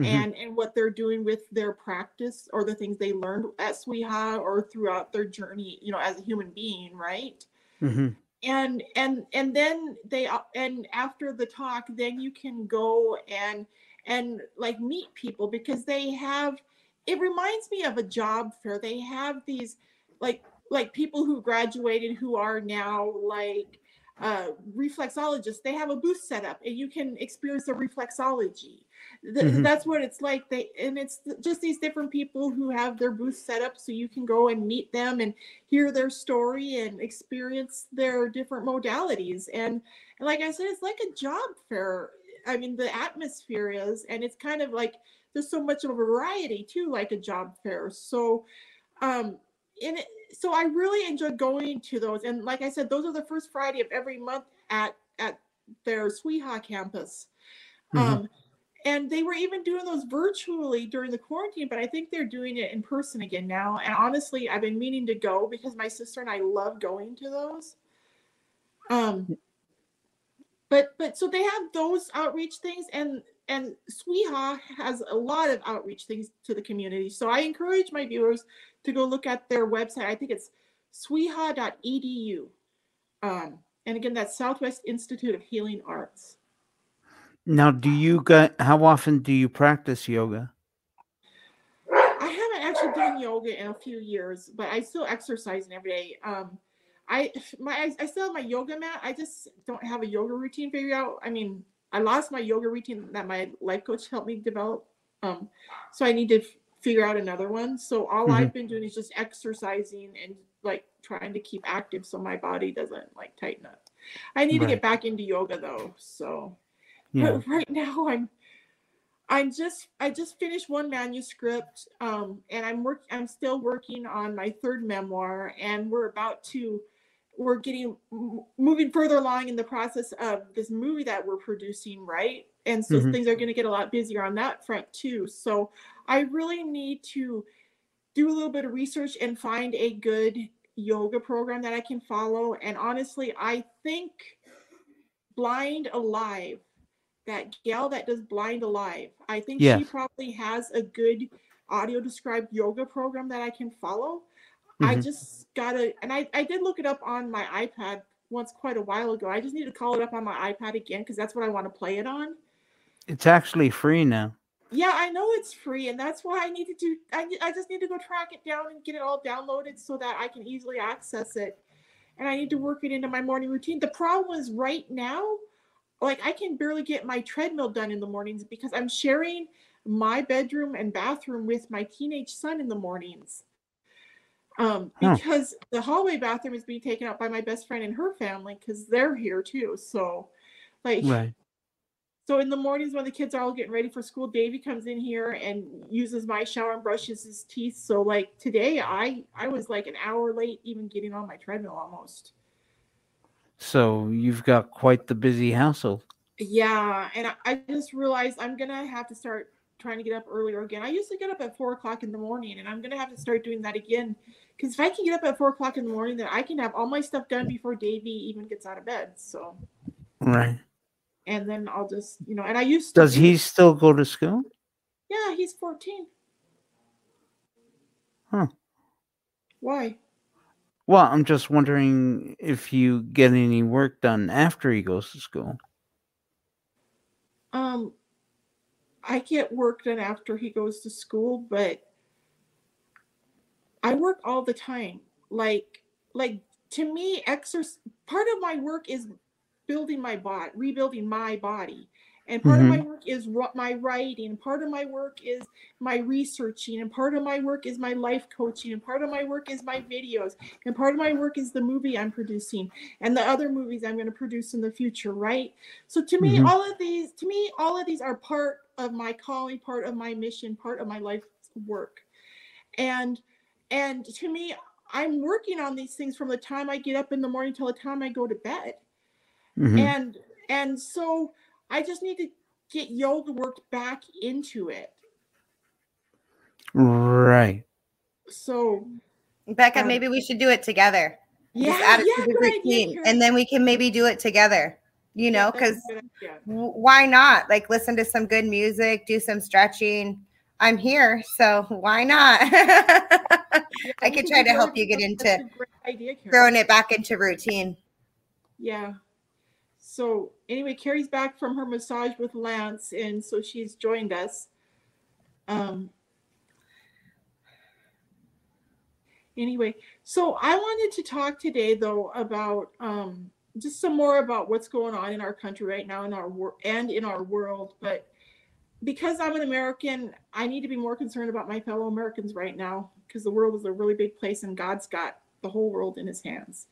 Mm-hmm. And, and what they're doing with their practice or the things they learned at S W I H A or throughout their journey, you know, as a human being, right? Mm-hmm. And and and then they and after the talk, then you can go and and like meet people, because they have, it reminds me of a job fair. They have these like, like people who graduated who are now like uh, reflexologists, they have a booth set up and you can experience their reflexology. Th- mm-hmm. That's what it's like. They, and it's th- just these different people who have their booth set up so you can go and meet them and hear their story and experience their different modalities. And, and like I said, it's like a job fair. I mean, the atmosphere is, and it's kind of like, there's so much of a variety too, like a job fair. So, um, and it, so I really enjoy going to those. And like I said, those are the first Friday of every month at, at their Sweeha campus. Mm-hmm. Um, and they were even doing those virtually during the quarantine, but I think they're doing it in person again now. And honestly, I've been meaning to go because my sister and I love going to those. Um, but, but so they have those outreach things, and, and Sweeha has a lot of outreach things to the community. So I encourage my viewers to go look at their website. I think it's sweeha dot e d u. Um, and again, that's Southwest Institute of Healing Arts. Now, do you got, how often do you practice yoga? I haven't actually done yoga in a few years, but I still exercise every day. Um, I, my, I still have my yoga mat. I just don't have a yoga routine figured out. I mean, I lost my yoga routine that my life coach helped me develop. Um, so I need to f- figure out another one. So all mm-hmm. I've been doing is just exercising and like trying to keep active so my body doesn't like tighten up. I need right. to get back into yoga though. So yeah. But right now I'm, I'm just, I just finished one manuscript um, and I'm work. I'm still working on my third memoir, and we're about to, we're getting moving further along in the process of this movie that we're producing, right? And so mm-hmm. things are going to get a lot busier on that front too. So I really need to do a little bit of research and find a good yoga program that I can follow. And honestly, I think Blind Alive, that gal that does Blind Alive, I think yeah. she probably has a good audio described yoga program that I can follow. I just got to, and I, I did look it up on my iPad once quite a while ago. I just need to call it up on my iPad again because that's what I want to play it on. It's actually free now. Yeah, I know it's free, and that's why I need to do, I, I just need to go track it down and get it all downloaded so that I can easily access it. And I need to work it into my morning routine. The problem is right now, like I can barely get my treadmill done in the mornings because I'm sharing my bedroom and bathroom with my teenage son in the mornings. Um, because huh. the hallway bathroom is being taken up by my best friend and her family because they're here too. So like, right. so in the mornings when the kids are all getting ready for school, Davey comes in here and uses my shower and brushes his teeth. So like today I, I was like an hour late even getting on my treadmill almost. So you've got quite the busy household. Yeah. And I, I just realized I'm going to have to start trying to get up earlier again. I used to get up at four o'clock in the morning, and I'm going to have to start doing that again. Because if I can get up at four o'clock in the morning, then I can have all my stuff done before Davey even gets out of bed. So, right. And then I'll just, you know, and I used to. Does he still go to school? Yeah, he's fourteen. Huh. Why? Well, I'm just wondering if you get any work done after he goes to school. Um, I get work done after he goes to school, but I work all the time. Like, like to me, exercise, part of my work is building my body, rebuilding my body. And part mm-hmm. of my work is my writing. Part of my work is my researching. And part of my work is my life coaching. And part of my work is my videos. And part of my work is the movie I'm producing and the other movies I'm going to produce in the future, right? So to me, mm-hmm. all of these, to me, all of these are part of my calling, part of my mission, part of my life's work. And, and to me, I'm working on these things from the time I get up in the morning till the time I go to bed. Mm-hmm. And, and so I just need to get yoga work back into it. Right. So, Becca, um, maybe we should do it together. Yeah, just add it yeah, to the routine, and then we can maybe do it together. You know, because yeah, why not? Like, listen to some good music, do some stretching. I'm here, so why not? I could try to help you get into idea, throwing it back into routine. Yeah. So anyway, Carrie's back from her massage with Lance, and so she's joined us. Um, anyway, so I wanted to talk today, though, about um, just some more about what's going on in our country right now in our wor- and in our world. But because I'm an American, I need to be more concerned about my fellow Americans right now, because the world is a really big place and God's got the whole world in his hands.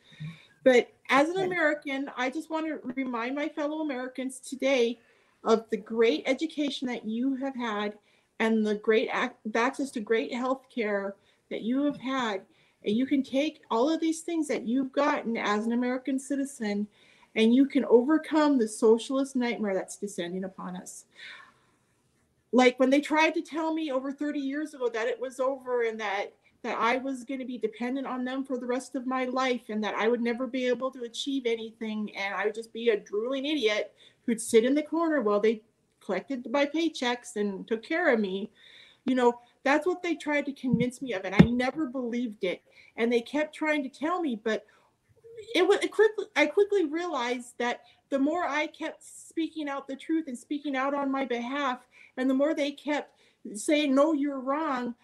But as an American, I just want to remind my fellow Americans today of the great education that you have had and the great ac- access to great health care that you have had. And you can take all of these things that you've gotten as an American citizen, and you can overcome the socialist nightmare that's descending upon us. Like when they tried to tell me over thirty years ago that it was over and that, that I was going to be dependent on them for the rest of my life and that I would never be able to achieve anything and I would just be a drooling idiot who'd sit in the corner while they collected my paychecks and took care of me. You know, that's what they tried to convince me of, and I never believed it. And they kept trying to tell me, but it was it quickly, I quickly realized that the more I kept speaking out the truth and speaking out on my behalf, and the more they kept saying, no, you're wrong,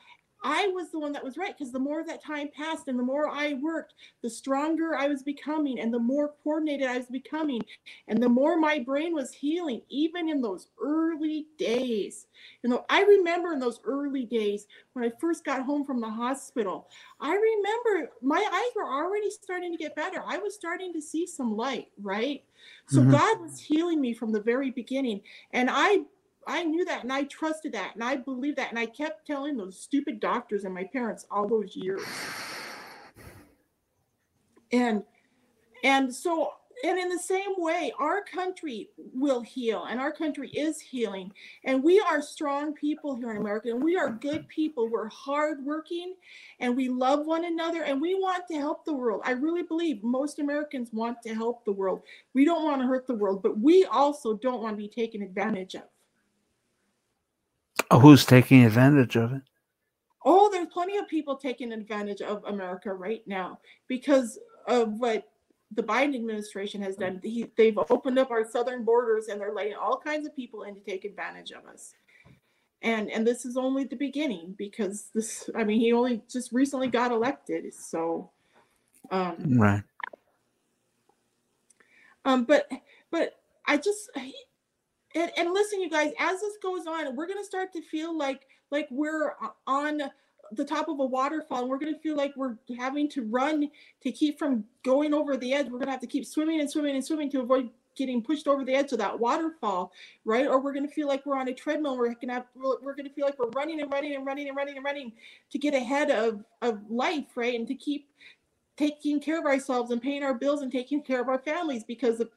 I was the one that was right, because the more that time passed and the more I worked, the stronger I was becoming and the more coordinated I was becoming and the more my brain was healing, even in those early days. You know, I remember in those early days when I first got home from the hospital, I remember my eyes were already starting to get better. I was starting to see some light, right? So mm-hmm. God was healing me from the very beginning, and I I knew that, and I trusted that, and I believed that, and I kept telling those stupid doctors and my parents all those years. And and so, and in the same way, our country will heal, and our country is healing, and we are strong people here in America, and we are good people. We're hardworking, and we love one another, and we want to help the world. I really believe most Americans want to help the world. We don't want to hurt the world, but we also don't want to be taken advantage of. Oh, who's taking advantage of it? Oh, there's plenty of people taking advantage of America right now because of what the Biden administration has done. He, they've opened up our southern borders, and they're letting all kinds of people in to take advantage of us. And and this is only the beginning, because this, I mean, he only just recently got elected. So, um, right. Um, but but I just. He, And, and listen, you guys, as this goes on, we're going to start to feel like like we're on the top of a waterfall. And we're going to feel like we're having to run to keep from going over the edge. We're going to have to keep swimming and swimming and swimming to avoid getting pushed over the edge of that waterfall, right? Or we're going to feel like we're on a treadmill. We're going to have, we're going to feel like we're running and running and running and running and running to get ahead of, of life, right? And to keep taking care of ourselves and paying our bills and taking care of our families because of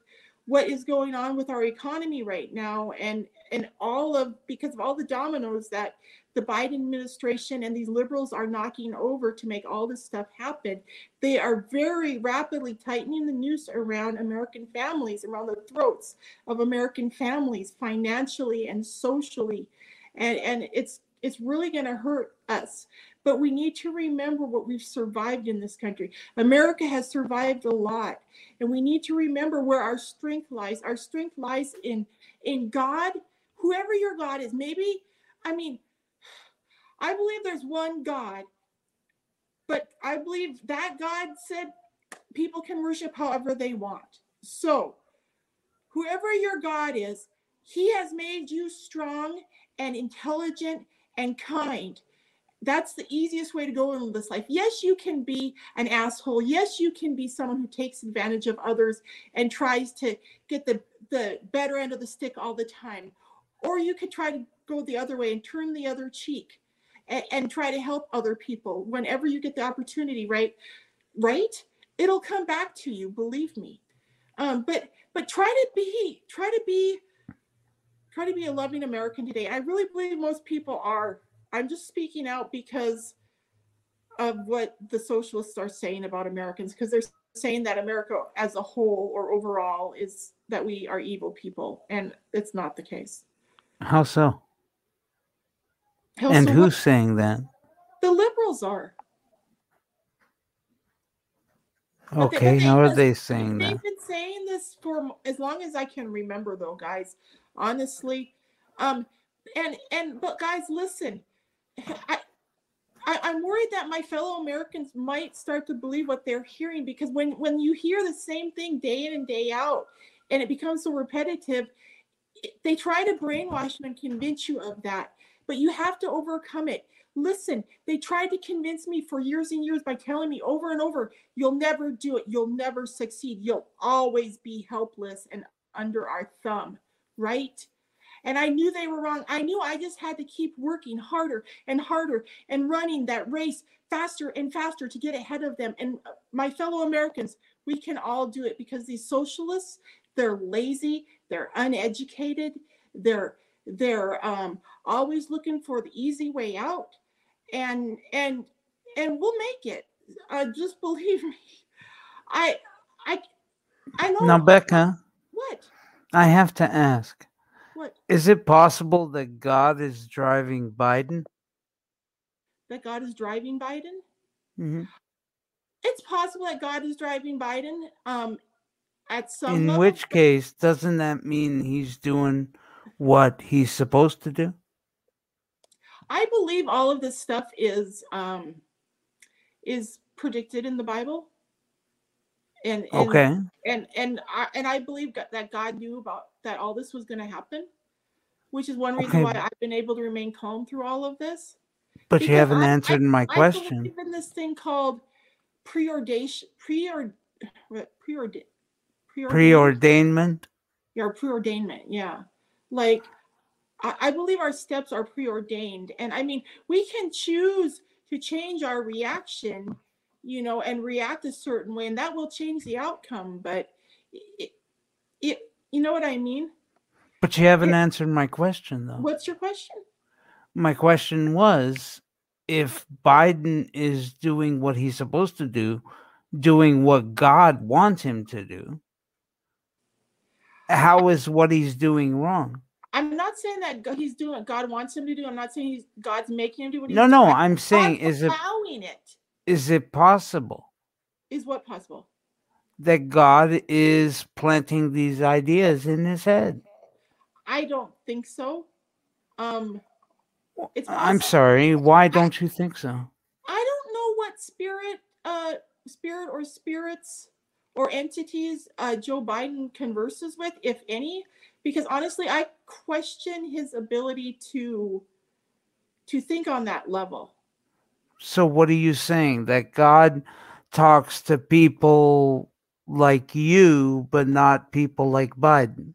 what is going on with our economy right now, and and all of because of all the dominoes that the Biden administration and these liberals are knocking over to make all this stuff happen. They are very rapidly tightening the noose around American families, around the throats of American families, financially and socially, and and it's it's really going to hurt us. But we need to remember what we've survived in this country. America has survived a lot. And we need to remember where our strength lies. Our strength lies in, in God, whoever your God is. Maybe, I mean, I believe there's one God. But I believe that God said people can worship however they want. So whoever your God is, he has made you strong and intelligent and kind. That's the easiest way to go in this life. Yes, you can be an asshole. Yes, you can be someone who takes advantage of others and tries to get the, the better end of the stick all the time. Or you could try to go the other way and turn the other cheek and, and try to help other people whenever you get the opportunity, right? Right? It'll come back to you, believe me. Um, but but try to be, try to be, try to be a loving American today. I really believe most people are. I'm just speaking out because of what the socialists are saying about Americans, because they're saying that America as a whole or overall is that we are evil people, and it's not the case. How so? How and so who's what? Saying that? The liberals are. Okay, now what are they saying? They've been saying this for as long as I can remember, though, guys. Honestly, um, and and but guys, listen, I, I I'm worried that my fellow Americans might start to believe what they're hearing, because when when you hear the same thing day in and day out, and it becomes so repetitive, they try to brainwash you and convince you of that, but you have to overcome it. Listen, they tried to convince me for years and years by telling me over and over, you'll never do it, you'll never succeed, you'll always be helpless and under our thumb, right? And I knew they were wrong. I knew I just had to keep working harder and harder and running that race faster and faster to get ahead of them. And my fellow Americans, we can all do it, because these socialists, they're lazy, they're uneducated, they're they're um, always looking for the easy way out, and and and we'll make it. Uh, just believe me. I I I know. Now, Becca, what? I have to ask. What? Is it possible that God is driving Biden? That God is driving Biden? Mm-hmm. It's possible that God is driving Biden. Um, at some. In level. Which case, doesn't that mean he's doing what he's supposed to do? I believe all of this stuff is um, is predicted in the Bible, and, and okay, and and I, and I believe that God knew about that all this was going to happen, which is one reason okay. why I've been able to remain calm through all of this. But you haven't I, answered I, my I question. I believe in this thing called preordation, preord, preord, preord, preordainment. Yeah, preordainment. Yeah. Like, I believe our steps are preordained. And I mean, we can choose to change our reaction, you know, and react a certain way, and that will change the outcome. But it, it you know what I mean? But you haven't it, answered my question, though. What's your question? My question was, if Biden is doing what he's supposed to do, doing what God wants him to do, how is what he's doing wrong? I'm not saying that he's doing what God wants him to do. I'm not saying he's, God's making him do what he's no, doing. No, no, I'm saying is it, it. Is it possible? Is what possible? That God is planting these ideas in his head. I don't think so. Um, it's I'm sorry. Why don't I, you think so? I don't know what spirit, uh, spirit or spirits... or entities uh, Joe Biden converses with, if any, because honestly, I question his ability to to think on that level. So what are you saying? That God talks to people like you, but not people like Biden?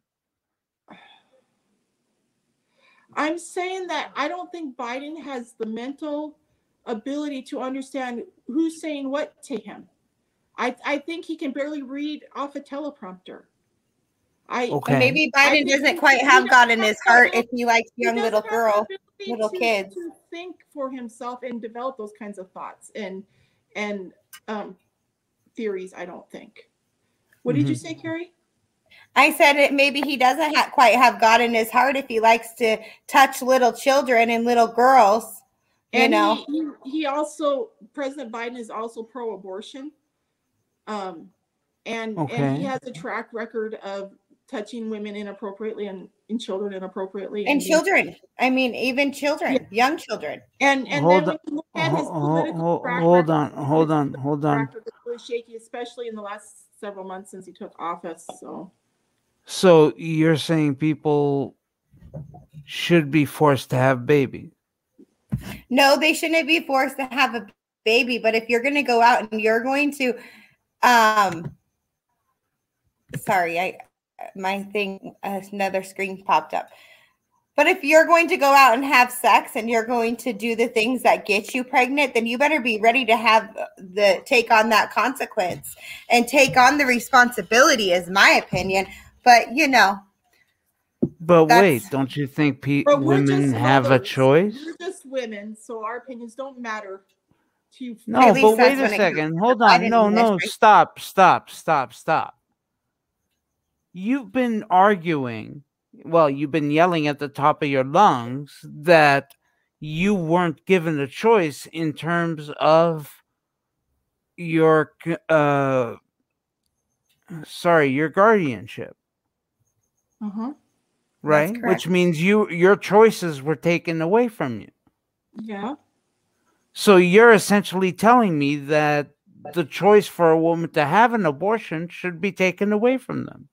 I'm saying that I don't think Biden has the mental ability to understand who's saying what to him. I, I think he can barely read off a teleprompter. I okay. Maybe Biden doesn't quite have God in his heart if you like young little girl, little kids. To think for himself and develop those kinds of thoughts and and um, theories, I don't think. What mm-hmm. did you say, Carrie? I said it. Maybe he doesn't ha- quite have God in his heart if he likes to touch little children and little girls. You and know, he, he, he also President Biden is also pro-abortion. Um, and, okay. and he has a track record of touching women inappropriately and, and children inappropriately. And, and children. I mean, even children, yeah. young children. And and hold then when you look at his political hold, track hold record, on, hold on, hold on. Really shaky, especially in the last several months since he took office. So, so you're saying people should be forced to have babies? No, they shouldn't be forced to have a baby. But if you're going to go out and you're going to Um, sorry, I, my thing, another screen popped up. But if you're going to go out and have sex and you're going to do the things that get you pregnant, then you better be ready to have the take on that consequence and take on the responsibility, is my opinion. But, you know. But wait, don't you think pe- women have a choice? We're just women, so our opinions don't matter. You've no, but wait a second. Hold on. No, no, stop, stop, stop, stop. You've been arguing, well, you've been yelling at the top of your lungs that you weren't given a choice in terms of your uh, sorry, your guardianship. Mm-hmm. Right? Which means you your choices were taken away from you. Yeah. So you're essentially telling me that the choice for a woman to have an abortion should be taken away from them.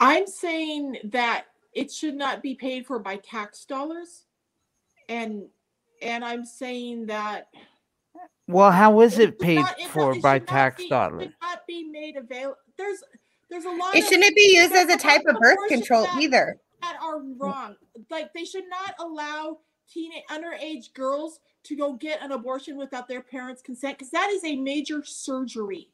I'm saying that it should not be paid for by tax dollars. And and I'm saying that... Well, how is it, it paid not, it for not, it by tax be, dollars? It should not be made available. There's, there's a lot It of, shouldn't be used as a type of birth control that, either. That are wrong. Like, they should not allow teenage, underage girls to go get an abortion without their parents' consent, because that is a major surgery.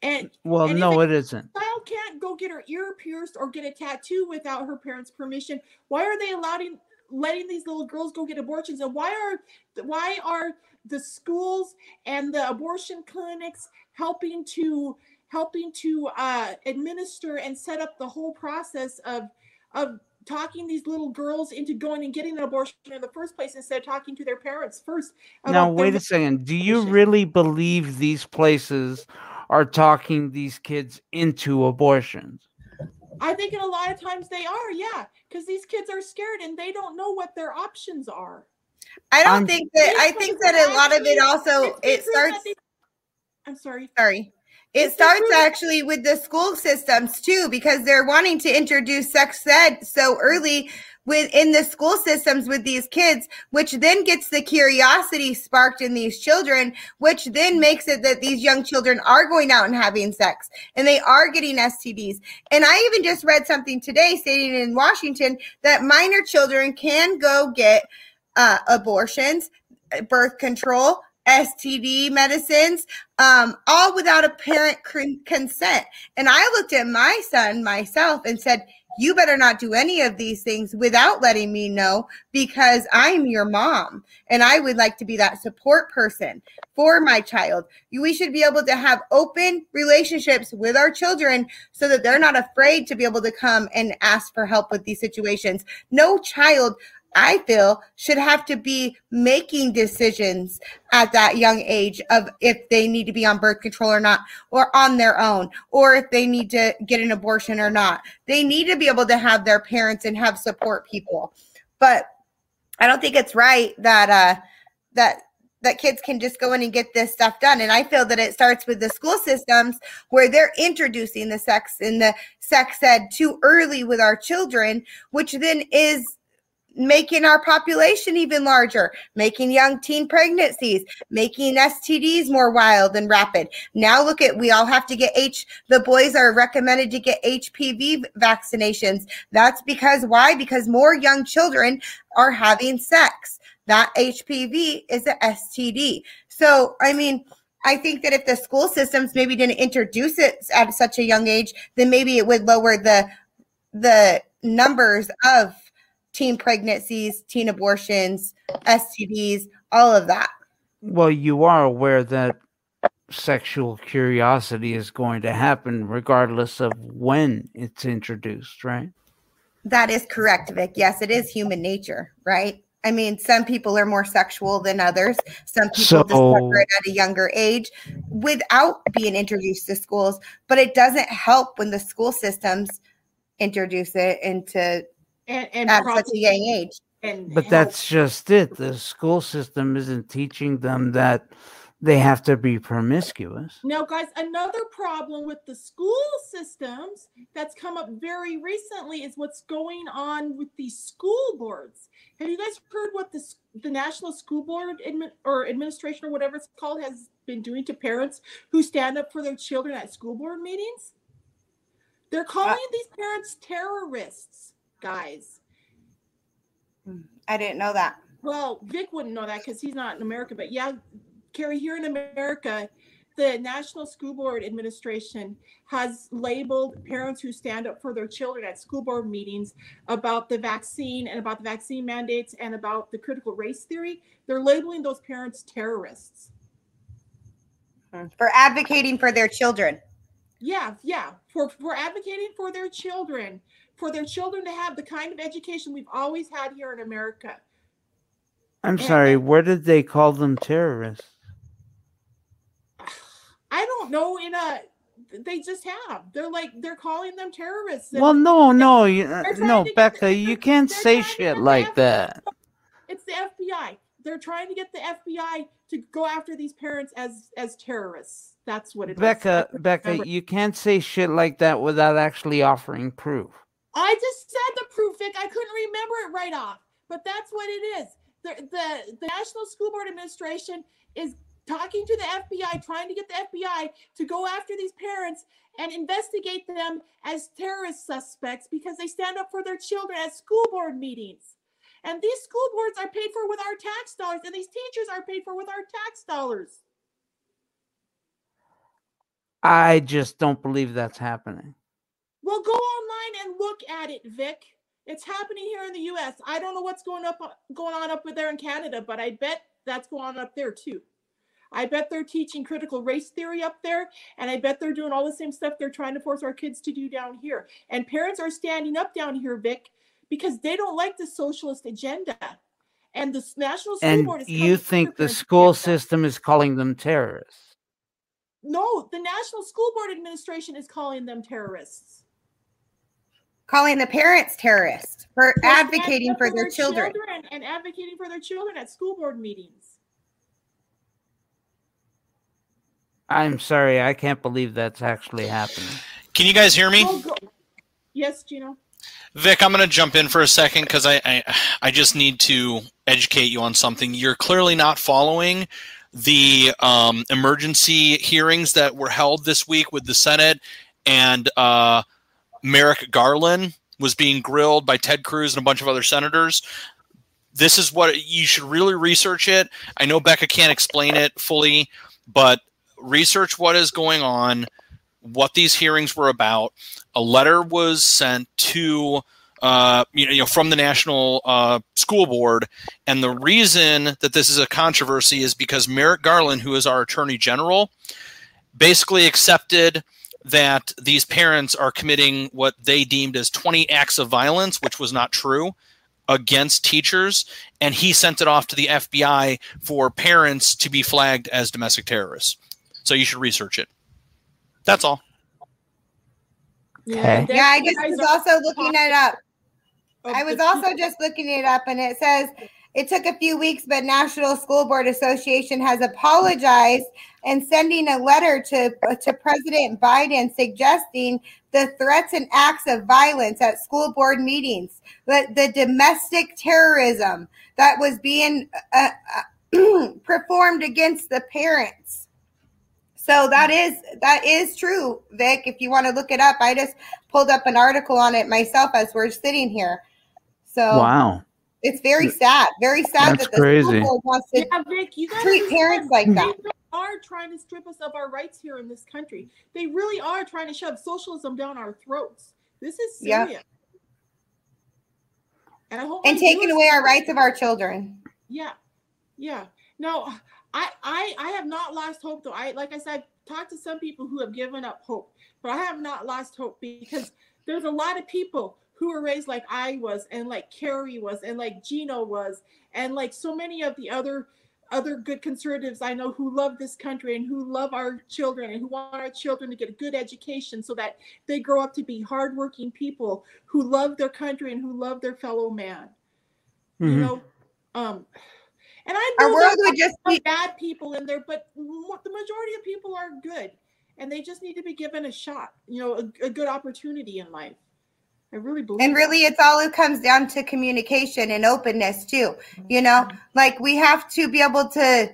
And well, and no, it isn't. A child can't go get her ear pierced or get a tattoo without her parents' permission. Why are they allowing letting these little girls go get abortions? And why are why are the schools and the abortion clinics helping to helping to uh, administer and set up the whole process of of talking these little girls into going and getting an abortion in the first place instead of talking to their parents first? Now, wait a second. Do you really believe these places are talking these kids into abortions? I think in a lot of times they are, yeah, because these kids are scared and they don't know what their options are. I don't um, think that, I think that a lot of it also, it starts, I'm sorry, sorry. It starts actually with the school systems too, because they're wanting to introduce sex ed so early within the school systems with these kids, which then gets the curiosity sparked in these children, which then makes it that these young children are going out and having sex and they are getting S T Ds. And I even just read something today stating in Washington that minor children can go get uh, abortions, birth control, S T D medicines, um, all without a parent con- consent. And I looked at my son myself and said, you better not do any of these things without letting me know, because I'm your mom and I would like to be that support person for my child. We should be able to have open relationships with our children so that they're not afraid to be able to come and ask for help with these situations. No child, I feel, should have to be making decisions at that young age of if they need to be on birth control or not, or on their own, or if they need to get an abortion or not. They need to be able to have their parents and have support people. But I don't think it's right that uh, that that kids can just go in and get this stuff done. And I feel that it starts with the school systems where they're introducing the sex and the sex ed too early with our children, which then is making our population even larger, making young teen pregnancies, making S T Ds more wild and rapid. Now look at, we all have to get H, the boys are recommended to get H P V vaccinations. That's because, why? Because more young children are having sex. That H P V is an S T D. So, I mean, I think that if the school systems maybe didn't introduce it at such a young age, then maybe it would lower the the numbers of teen pregnancies, teen abortions, S T Ds, all of that. Well, you are aware that sexual curiosity is going to happen regardless of when it's introduced, right? That is correct, Vic. Yes, it is human nature, right? I mean, some people are more sexual than others. Some people so, discover it at a younger age without being introduced to schools, but it doesn't help when the school systems introduce it into And, and at such a young age. And but help. That's just it. The school system isn't teaching them that they have to be promiscuous. Now, guys, another problem with the school systems that's come up very recently is what's going on with the school boards. Have you guys heard what the, the National School Board admin, or administration or whatever it's called has been doing to parents who stand up for their children at school board meetings? They're calling uh, these parents terrorists. Guys, I didn't know that. Well, Vic wouldn't know that because he's not in America. But yeah, Carrie, here in America, the National School Board Administration has labeled parents who stand up for their children at school board meetings about the vaccine and about the vaccine mandates and about the critical race theory. They're labeling those parents terrorists. For advocating for their children. Yeah, yeah, for, for advocating for their children. For their children to have the kind of education we've always had here in America. I'm and sorry, where did they call them terrorists? I I don't know, in a, they just have. They're like, they're calling them terrorists. Well, no, no, no, Becca, you can't say shit like that. It's the F B I. They're trying to get the F B I to go after these parents as as terrorists. That's what it is. Becca, Becca, you can't say shit like that without actually offering proof. I just said the proof, Vic. I couldn't remember it right off, but that's what it is. The, the, the National School Board Administration is talking to the F B I, trying to get the F B I to go after these parents and investigate them as terrorist suspects because they stand up for their children at school board meetings. And these school boards are paid for with our tax dollars, and these teachers are paid for with our tax dollars. I just don't believe that's happening. Well, go online and look at it, Vic. It's happening here in the U S I don't know what's going up going on up there in Canada, but I bet that's going on up there too. I bet they're teaching critical race theory up there, and I bet they're doing all the same stuff they're trying to force our kids to do down here. And parents are standing up down here, Vic, because they don't like the socialist agenda. And the National School and Board is you think the school agenda. System is calling them terrorists? No, the National School Board Administration is calling them terrorists. Calling the parents terrorists for They're advocating for, for their, their children. children. And advocating for their children at school board meetings. I'm sorry, I can't believe that's actually happening. Can you guys hear me? Oh, go- yes, Gino. Vic, I'm going to jump in for a second because I, I I just need to educate you on something. You're clearly not following the um, emergency hearings that were held this week with the Senate, and uh, Merrick Garland was being grilled by Ted Cruz and a bunch of other senators. This is what you should really research it. I know Becca can't explain it fully, but research what is going on, what these hearings were about. A letter was sent to, uh, you know, from the National uh, School Board. And the reason that this is a controversy is because Merrick Garland, who is our attorney general, basically accepted that these parents are committing what they deemed as twenty acts of violence, which was not true, against teachers. And he sent it off to the F B I for parents to be flagged as domestic terrorists. So you should research it. That's all. Yeah, yeah I guess I was also looking it up. I was also just looking it up, and it says it took a few weeks, but National School Board Association has apologized and sending a letter to, to President Biden suggesting the threats and acts of violence at school board meetings, but the domestic terrorism that was being uh, uh, performed against the parents. So that is that is true, Vic. If you want to look it up, I just pulled up an article on it myself as we're sitting here. So wow, it's very sad, very sad That's that the crazy. School board wants to yeah, Vic, you gotta treat parents like that. They are trying to strip us of our rights here in this country. They really are trying to shove socialism down our throats. This is serious, yeah. and I hope and I taking away our rights of our children. Yeah, yeah. Now. I, I I have not lost hope, though. I like I said, I've talked to some people who have given up hope, but I have not lost hope because there's a lot of people who were raised like I was, and like Carrie was, and like Gino was, and like so many of the other other good conservatives I know who love this country and who love our children and who want our children to get a good education so that they grow up to be hardworking people who love their country and who love their fellow man. Mm-hmm. You know, um. And I know there's some just be- bad people in there, but the majority of people are good, and they just need to be given a shot, you know, a, a good opportunity in life. I really believe. And really, it's all it comes down to communication and openness too. You know, like we have to be able to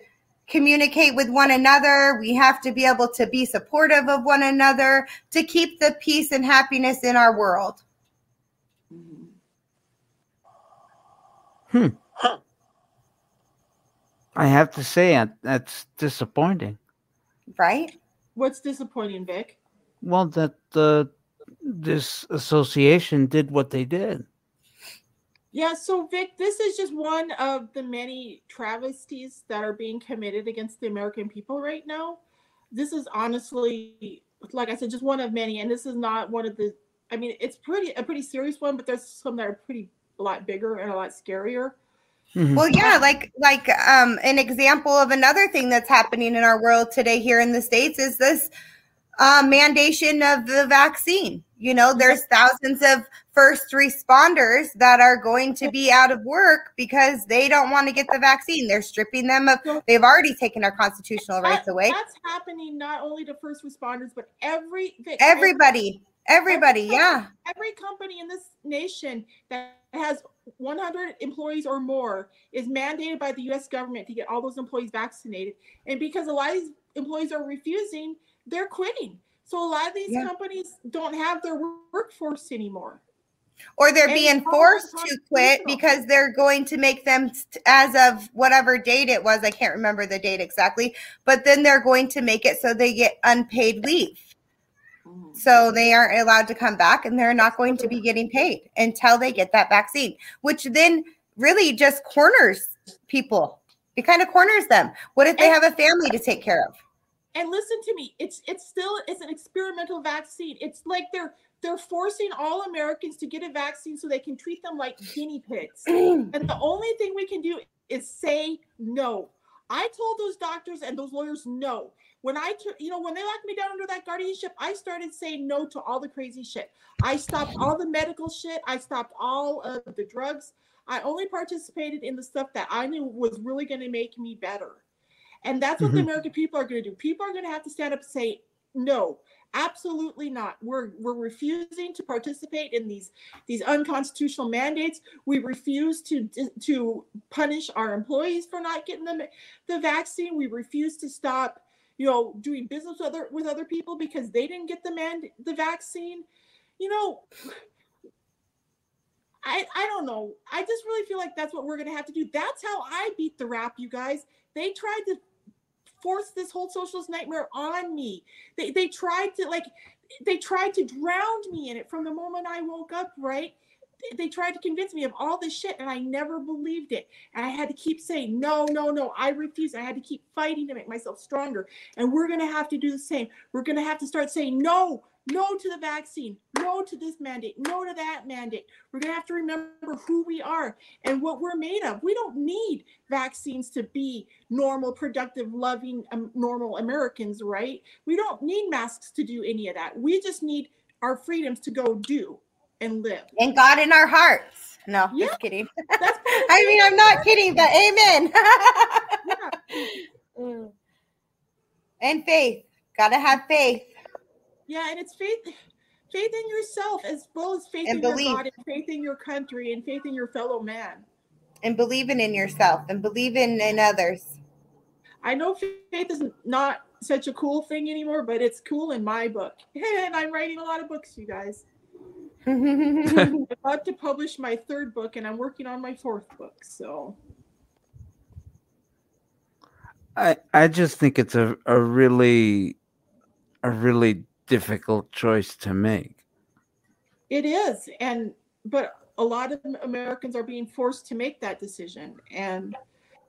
communicate with one another. We have to be able to be supportive of one another to keep the peace and happiness in our world. Hmm. I have to say that's disappointing. Right? What's disappointing, Vic? Well, that the this association did what they did. Yeah, so Vic, this is just one of the many travesties that are being committed against the American people right now. This is honestly, like I said, just one of many, and this is not one of the, I mean, it's pretty a pretty serious one, but there's some that are pretty a lot bigger and a lot scarier. Mm-hmm. Well, yeah, like like um, an example of another thing that's happening in our world today here in the States is this uh, mandation of the vaccine. You know, there's thousands of first responders that are going to be out of work because they don't want to get the vaccine. They're stripping them of, they've already taken our constitutional that, rights away. That's happening not only to first responders, but every everybody, everybody, every, yeah. Every company in this nation that has one hundred employees or more is mandated by the U S government to get all those employees vaccinated. And because a lot of these employees are refusing, they're quitting. So a lot of these yeah. companies don't have their workforce anymore. Or they're and being forced to quit because they're going to make them, as of whatever date it was, I can't remember the date exactly, but then they're going to make it so they get unpaid leave. Mm-hmm. So they aren't allowed to come back and they're not going to be getting paid until they get that vaccine, which then really just corners people. It kind of corners them. What if they have a family to take care of? And listen to me, it's it's still it's an experimental vaccine. It's like they're they're forcing all Americans to get a vaccine so they can treat them like guinea pigs. And the only thing we can do is say no. I told those doctors and those lawyers no. When I, you know, when they locked me down under that guardianship, I started saying no to all the crazy shit. I stopped all the medical shit. I stopped all of the drugs. I only participated in the stuff that I knew was really going to make me better. And that's what mm-hmm. the American people are going to do. People are going to have to stand up and say, no, absolutely not. We're we're refusing to participate in these these unconstitutional mandates. We refuse to to punish our employees for not getting them the vaccine. We refuse to stop, you know, doing business with other, with other people because they didn't get the man, the vaccine. You know, I, I don't know. I just really feel like that's what we're going to have to do. That's how I beat the rap, you guys. They tried to force this whole socialist nightmare on me. They, they tried to, like, they tried to drown me in it from the moment I woke up, right? They tried to convince me of all this shit, and I never believed it. And I had to keep saying, no, no, no, I refuse. I had to keep fighting to make myself stronger. And we're going to have to do the same. We're going to have to start saying no, no to the vaccine, no to this mandate, no to that mandate. We're going to have to remember who we are and what we're made of. We don't need vaccines to be normal, productive, loving, um, normal Americans, right? We don't need masks to do any of that. We just need our freedoms to go do and live. And God in our hearts. No, yeah, just kidding. That's I mean, I'm not kidding, but amen. Yeah. And faith. Got to have faith. Yeah, and it's faith, faith in yourself as well as faith in your God and faith in your country and faith in your fellow man. And believing in yourself and believing in others. I know faith is not such a cool thing anymore, but it's cool in my book. And I'm writing a lot of books, you guys. I'm about to publish my third book and I'm working on my fourth book, so. I I just think it's a, a really, a really difficult choice to make. It is, and but a lot of Americans are being forced to make that decision, and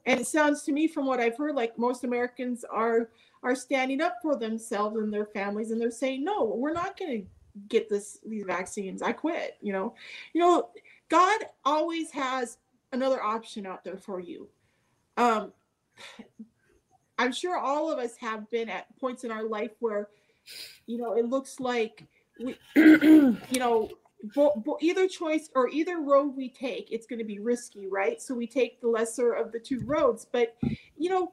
and it sounds to me from what I've heard like most Americans are are standing up for themselves and their families, and they're saying no, we're not going to get this these vaccines. I quit. You know, you know, God always has another option out there for you. Um, I'm sure all of us have been at points in our life where, you know, it looks like we, you know, bo- bo- either choice or either road we take, it's going to be risky, right? So we take the lesser of the two roads. But, you know,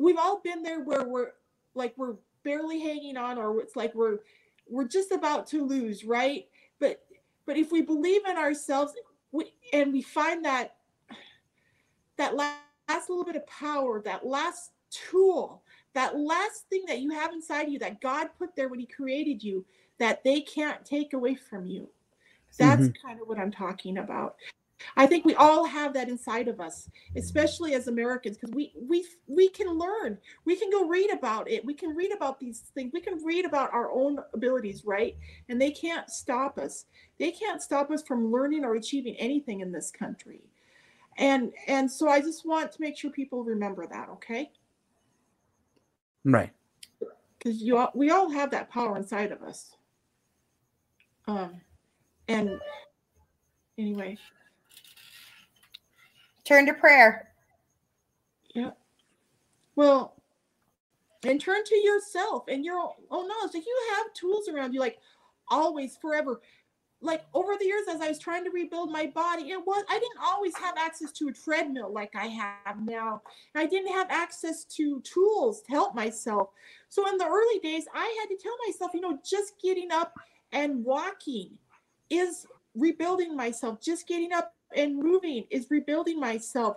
we've all been there where we're like we're barely hanging on, or it's like we're we're just about to lose, right? But but if we believe in ourselves, we, and we find that that last little bit of power, that last tool, that last thing that you have inside you that God put there when he created you, that they can't take away from you. That's mm-hmm. kind of what I'm talking about. I think we all have that inside of us, especially as Americans, because we we we can learn. We can go read about it. We can read about these things. We can read about our own abilities, right? And they can't stop us. They can't stop us from learning or achieving anything in this country. And and so I just want to make sure people remember that, okay? Right, because you all, we all have that power inside of us. Um, and anyway, Turn to prayer. Yeah. Well, and turn to yourself and your own knowledge. Like, you have tools around you, like always, forever. Like, over the years, as I was trying to rebuild my body, it was, I didn't always have access to a treadmill like I have now. I didn't have access to tools to help myself. So in the early days, I had to tell myself, you know, just getting up and walking is rebuilding myself. Just getting up and moving is rebuilding myself.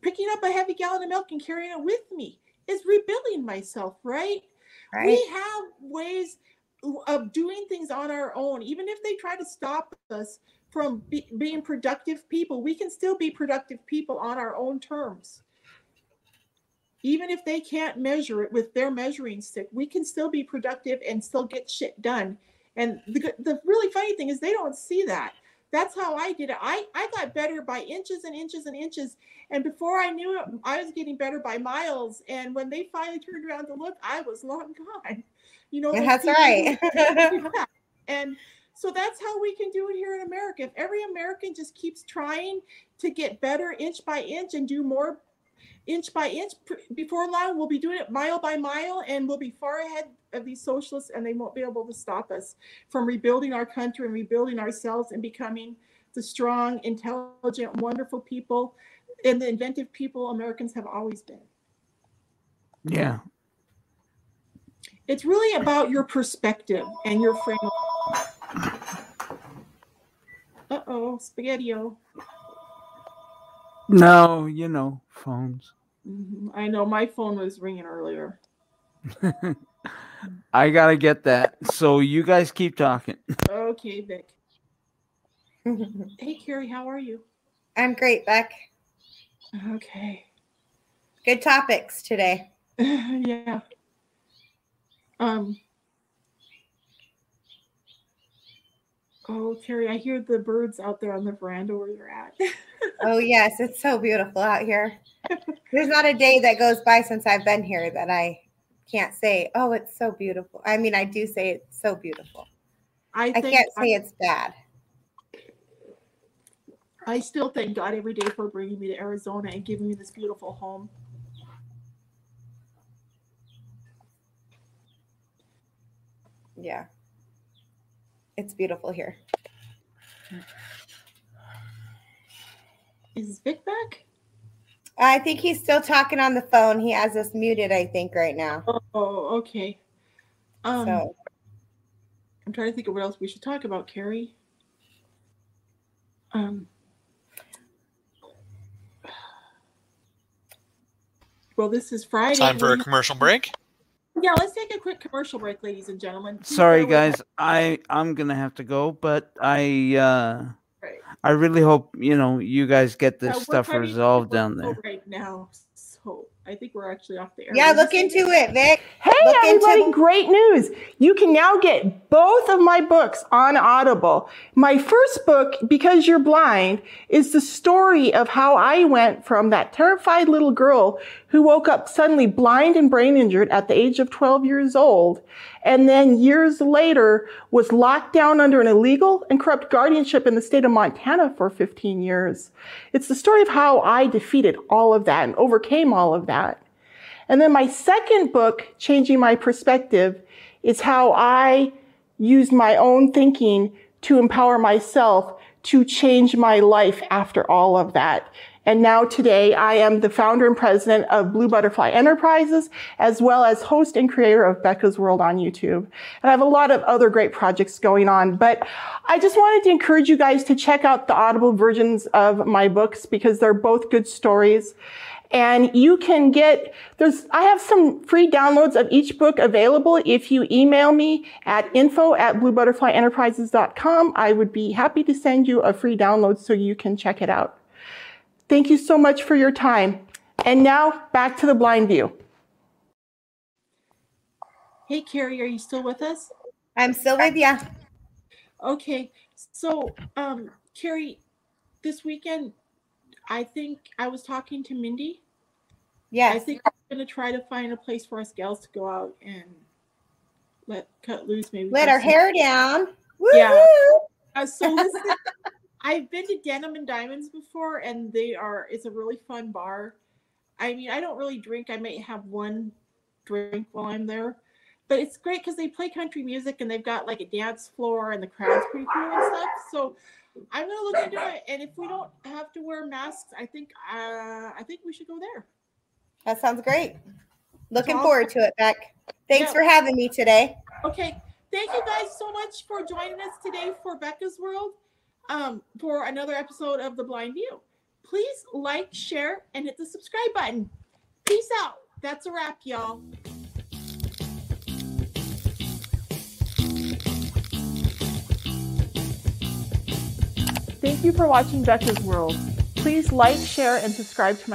Picking up a heavy gallon of milk and carrying it with me is rebuilding myself, right? Right. We have ways of doing things on our own. Even if they try to stop us from be, being productive people, we can still be productive people on our own terms. Even if they can't measure it with their measuring stick, we can still be productive and still get shit done. And the, the really funny thing is they don't see that. That's how I did it. I, I got better by inches and inches and inches. And before I knew it, I was getting better by miles. And when they finally turned around to look, I was long gone. You know, that's right. That. And so that's how we can do it here in America. If every American just keeps trying to get better inch by inch and do more inch by inch, before long, we'll be doing it mile by mile, and we'll be far ahead of these socialists, and they won't be able to stop us from rebuilding our country and rebuilding ourselves and becoming the strong, intelligent, wonderful people and the inventive people Americans have always been. Yeah. It's really about your perspective and your frame of Uh-oh, spaghetti-o. No, you know, phones. Mm-hmm. I know, my phone was ringing earlier. I got to get that. So you guys keep talking. Okay, Vic. Hey, Carrie, how are you? I'm great, Beck. Okay. Good topics today. Yeah. Um, oh, Carrie, I hear the birds out there on the veranda where you're at. Oh, yes. It's so beautiful out here. There's not a day that goes by since I've been here that I can't say, oh, it's so beautiful. I mean, I do say it's so beautiful. I, I can't I, say it's bad. I still thank God every day for bringing me to Arizona and giving me this beautiful home. Yeah, it's beautiful here. Is Vic back? I think he's still talking on the phone. He has us muted, I think, right now. Oh, okay. Um, so. I'm trying to think of what else we should talk about, Carrie. Um, well, this is Friday. Time for a commercial break. Yeah, let's take a quick commercial break, ladies and gentlemen. Please Sorry, guys. I, I'm going to have to go, but I uh, right. I really hope, you know, you guys get this uh, stuff resolved down there. Right now, so I think we're actually off the air. Yeah, look into it, Vic. Hey, look everybody, into- great news. You can now get both of my books on Audible. My first book, Because You're Blind, is the story of how I went from that terrified little girl who woke up suddenly blind and brain injured at the age of twelve years old, and then years later was locked down under an illegal and corrupt guardianship in the state of Montana for fifteen years. It's the story of how I defeated all of that and overcame all of that. And then my second book, Changing My Perspective, is how I used my own thinking to empower myself to change my life after all of that. And now today, I am the founder and president of Blue Butterfly Enterprises, as well as host and creator of Becca's World on YouTube. And I have a lot of other great projects going on, but I just wanted to encourage you guys to check out the Audible versions of my books because they're both good stories. And you can get, there's, I have some free downloads of each book available. If you email me at info at bluebutterflyenterprises.com, I would be happy to send you a free download so you can check it out. Thank you so much for your time. And now back to the Blind View. Hey, Carrie, are you still with us? I'm still with you. Okay. So, um, Carrie, this weekend, I think I was talking to Mindy. Yeah. I think I'm going to try to find a place for us gals to go out and let cut loose. Maybe let our hair down. Woo-hoo. Yeah. Uh, so listen, I've been to Denim and Diamonds before, and they are, it's a really fun bar. I mean, I don't really drink. I might have one drink while I'm there. But it's great because they play country music, and they've got like a dance floor, and the crowd's pretty cool and stuff. So I'm going to look into it. And if we don't have to wear masks, I think uh, I think we should go there. That sounds great. Looking awesome. forward to it, Beck. Thanks yeah. for having me today. Okay. Thank you guys so much for joining us today for Becca's World, um, for another episode of The Blind View. Please like, share, and hit the subscribe button. Peace out. That's a wrap, y'all. Thank you for watching Becca's World. Please like, share, and subscribe to my